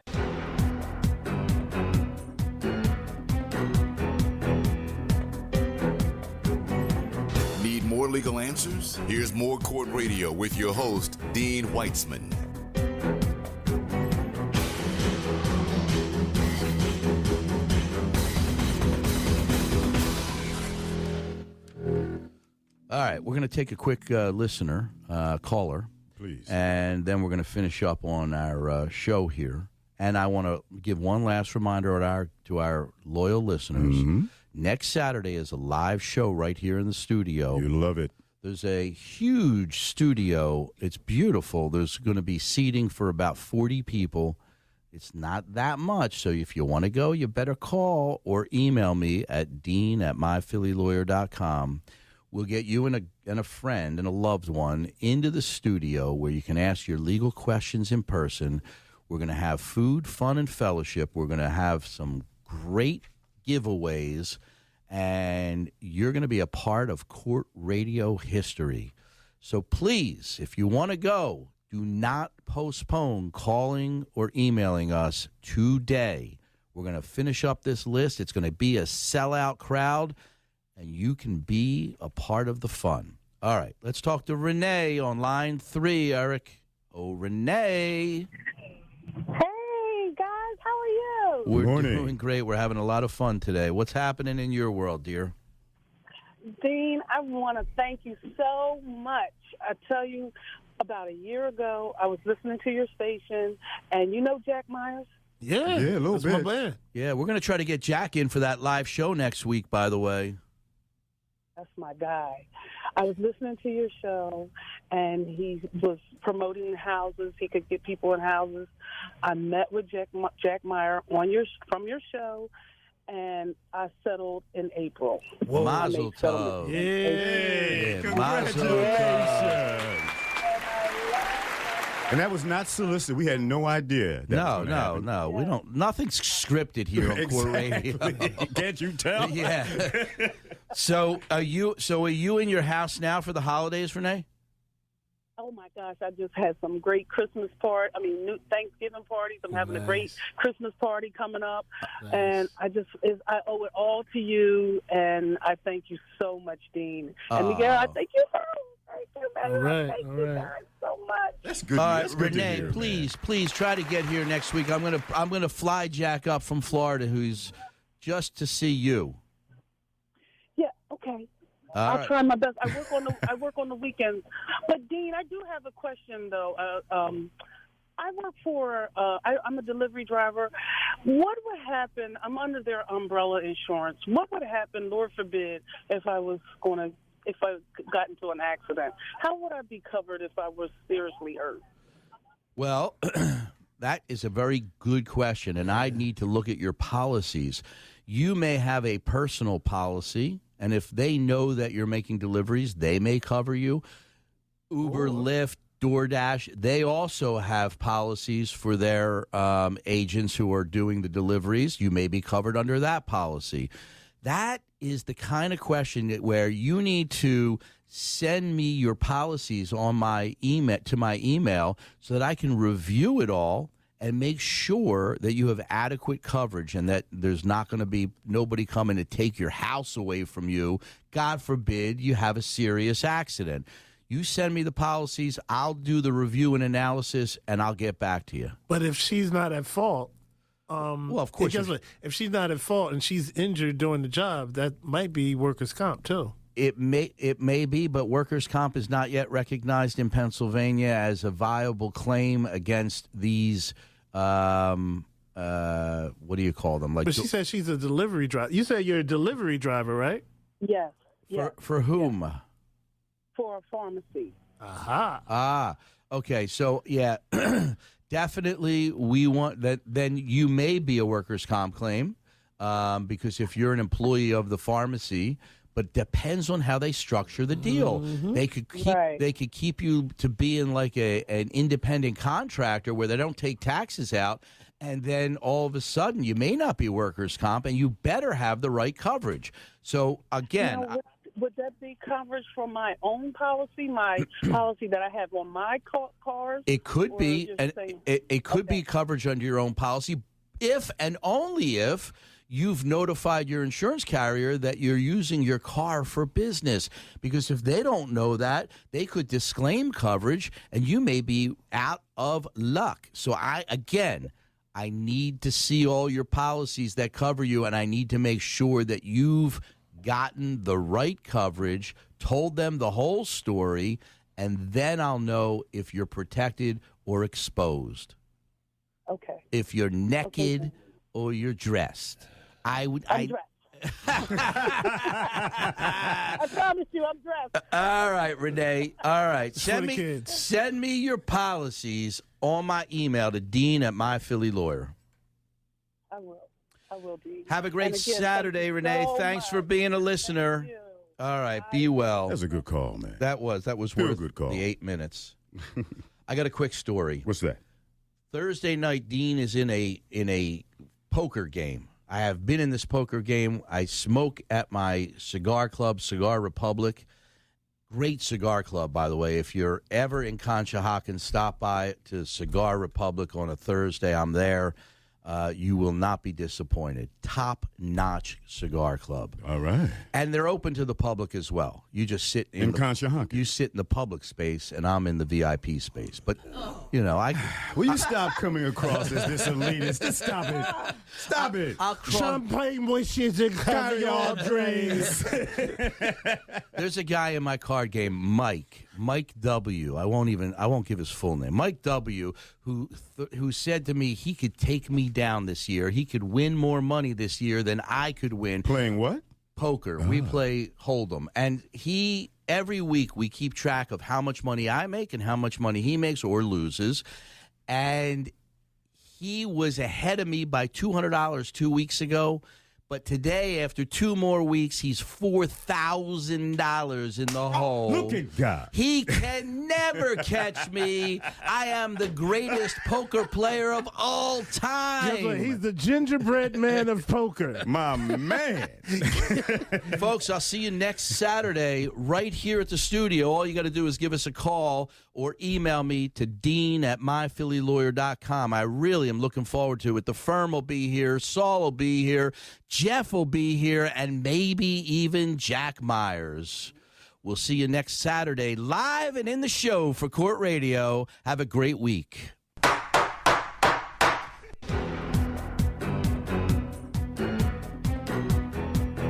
Need more legal answers? Here's more Court Radio with your host, Dean Weitzman. All right, we're going to take a quick uh, listener, uh, caller. Please. And then we're going to finish up on our uh, show here. And I want to give one last reminder to our, to our loyal listeners. Mm-hmm. Next Saturday is a live show right here in the studio. You love it. There's a huge studio. It's beautiful. There's going to be seating for about forty people. It's not that much, so if you want to go, you better call or email me at dean at my philly lawyer dot com. We'll get you and a, and a friend and a loved one into the studio where you can ask your legal questions in person. We're going to have food, fun, and fellowship. We're going to have some great giveaways, and you're going to be a part of Court Radio history. So please, if you want to go, do not postpone calling or emailing us today. We're going to finish up this list. It's going to be a sellout crowd. And you can be a part of the fun. All right, let's talk to Renee on line three, Eric. Oh, Renee. Hey, guys, how are you? We're Morning. doing great. We're having a lot of fun today. What's happening in your world, dear? Dean, I want to thank you so much. I tell you, about a year ago, I was listening to your station, and you know Jack Myers? Yeah, yeah, a little that's bit. My bad. Yeah, we're going to try to get Jack in for that live show next week, by the way. That's my guy. I was listening to your show, and he was promoting houses. He could get people in houses. I met with Jack, Jack Meyer on your from your show, and I settled in April. Well, Mazel Tov. Yeah. yeah. Congratulations. Yeah. And that was not solicited. We had no idea. No, no, happen. no. Yeah. We don't. Nothing's scripted here on exactly. Core Radio. Can't you tell? Yeah. So are you? So are you in your house now for the holidays, Renee? Oh my gosh! I just had some great Christmas part. I mean, new Thanksgiving parties. I'm having nice. a great Christmas party coming up, nice. and I just is I owe it all to you. And I thank you so much, Dean. Oh. And Miguel, I thank you. Thank you, man. All right, thank all you right. guys so much. That's good. All right, Renee, hear, please, man. please try to get here next week. I'm gonna, I'm gonna fly Jack up from Florida, who's just to see you. Yeah. Okay. All I'll right. try my best. I work on the, I work on the weekends. But Dean, I do have a question though. Uh, um, I work for. Uh, I, I'm a delivery driver. What would happen? I'm under their umbrella insurance. What would happen, Lord forbid, if I was gonna. If I got into an accident, how would I be covered if I was seriously hurt? Well, that is a very good question, and I need to look at your policies. You may have a personal policy, and if they know that you're making deliveries, they may cover you. Uber, Ooh. Lyft, DoorDash, they also have policies for their um, agents who are doing the deliveries. You may be covered under that policy. That is the kind of question that where you need to send me your policies on my email to my email so that I can review it all and make sure that you have adequate coverage and that there's not going to be nobody coming to take your house away from you. God forbid you have a serious accident. You send me the policies, I'll do the review and analysis, and I'll get back to you. But if she's not at fault, Um, well, of course. Guess what? If she's not at fault and she's injured doing the job, that might be workers' comp too. It may, it may be, but workers' comp is not yet recognized in Pennsylvania as a viable claim against these. Um, uh, what do you call them? Like, but she do- said she's a delivery driver. You said you're a delivery driver, right? Yes. yes. For for whom? Yes. For a pharmacy. Aha. Ah. Okay. So yeah. Definitely, we want that. Then you may be a workers' comp claim um, because if you're an employee of the pharmacy, but depends on how they structure the deal. Mm-hmm. They could keep right. they could keep you to being like a an independent contractor where they don't take taxes out, and then all of a sudden you may not be workers' comp, and you better have the right coverage. So again. You know, I- Would that be coverage from my own policy, my policy that I have on my car, cars? It could be, and saying, it, it could okay. be coverage under your own policy if and only if you've notified your insurance carrier that you're using your car for business. Because if they don't know that, they could disclaim coverage, and you may be out of luck. So I again. I need to see all your policies that cover you, and I need to make sure that you've gotten the right coverage, told them the whole story, and then I'll know if you're protected or exposed. Okay. If you're naked okay. or you're dressed. I would. I'm I, dressed. I promise you, I'm dressed. All right, Renee. All right. Send me kids. send me your policies on my email to Dean at My Philly Lawyer. I will. I will be. Have a great again, Saturday, thank Renee. So thanks much. for being a listener. All right, Bye. be well. That was a good call, man. That was. That was Feel worth good call. the eight minutes. I got a quick story. What's that? Thursday night, Dean is in a in a poker game. I have been in this poker game. I smoke at my cigar club, Cigar Republic. Great cigar club, by the way. If you're ever in Conshohocken, stop by to Cigar Republic on a Thursday. I'm there. Uh, you will not be disappointed. Top-notch cigar club. All right. And they're open to the public as well. You just sit in, in the, Conshohocken. You sit in the public space, and I'm in the V I P space. But, you know, I... Will you stop coming across as this elitist? Just stop it. Stop it. I'll, I'll crawl... Champagne wishes and caviar drinks. There's a guy in my card game, Mike. Mike W. I won't even. I won't give his full name. Mike W. Who th- who said to me he could take me down this year. He could win more money this year than I could win. Playing what? poker. Oh. We play Hold'em. And he, every week we keep track of how much money I make and how much money he makes or loses. And he was ahead of me by two hundred dollars two weeks ago. But today, after two more weeks, he's four thousand dollars in the hole. Look at God. He can never catch me. I am the greatest poker player of all time. Yeah, he's the gingerbread man of poker. My man. Folks, I'll see you next Saturday right here at the studio. All you got to do is give us a call or email me to dean at my philly lawyer dot com. I really am looking forward to it. The firm will be here. Saul will be here. Jeff will be here, and maybe even Jack Myers. We'll see you next Saturday, live and in the show for Court Radio. Have a great week.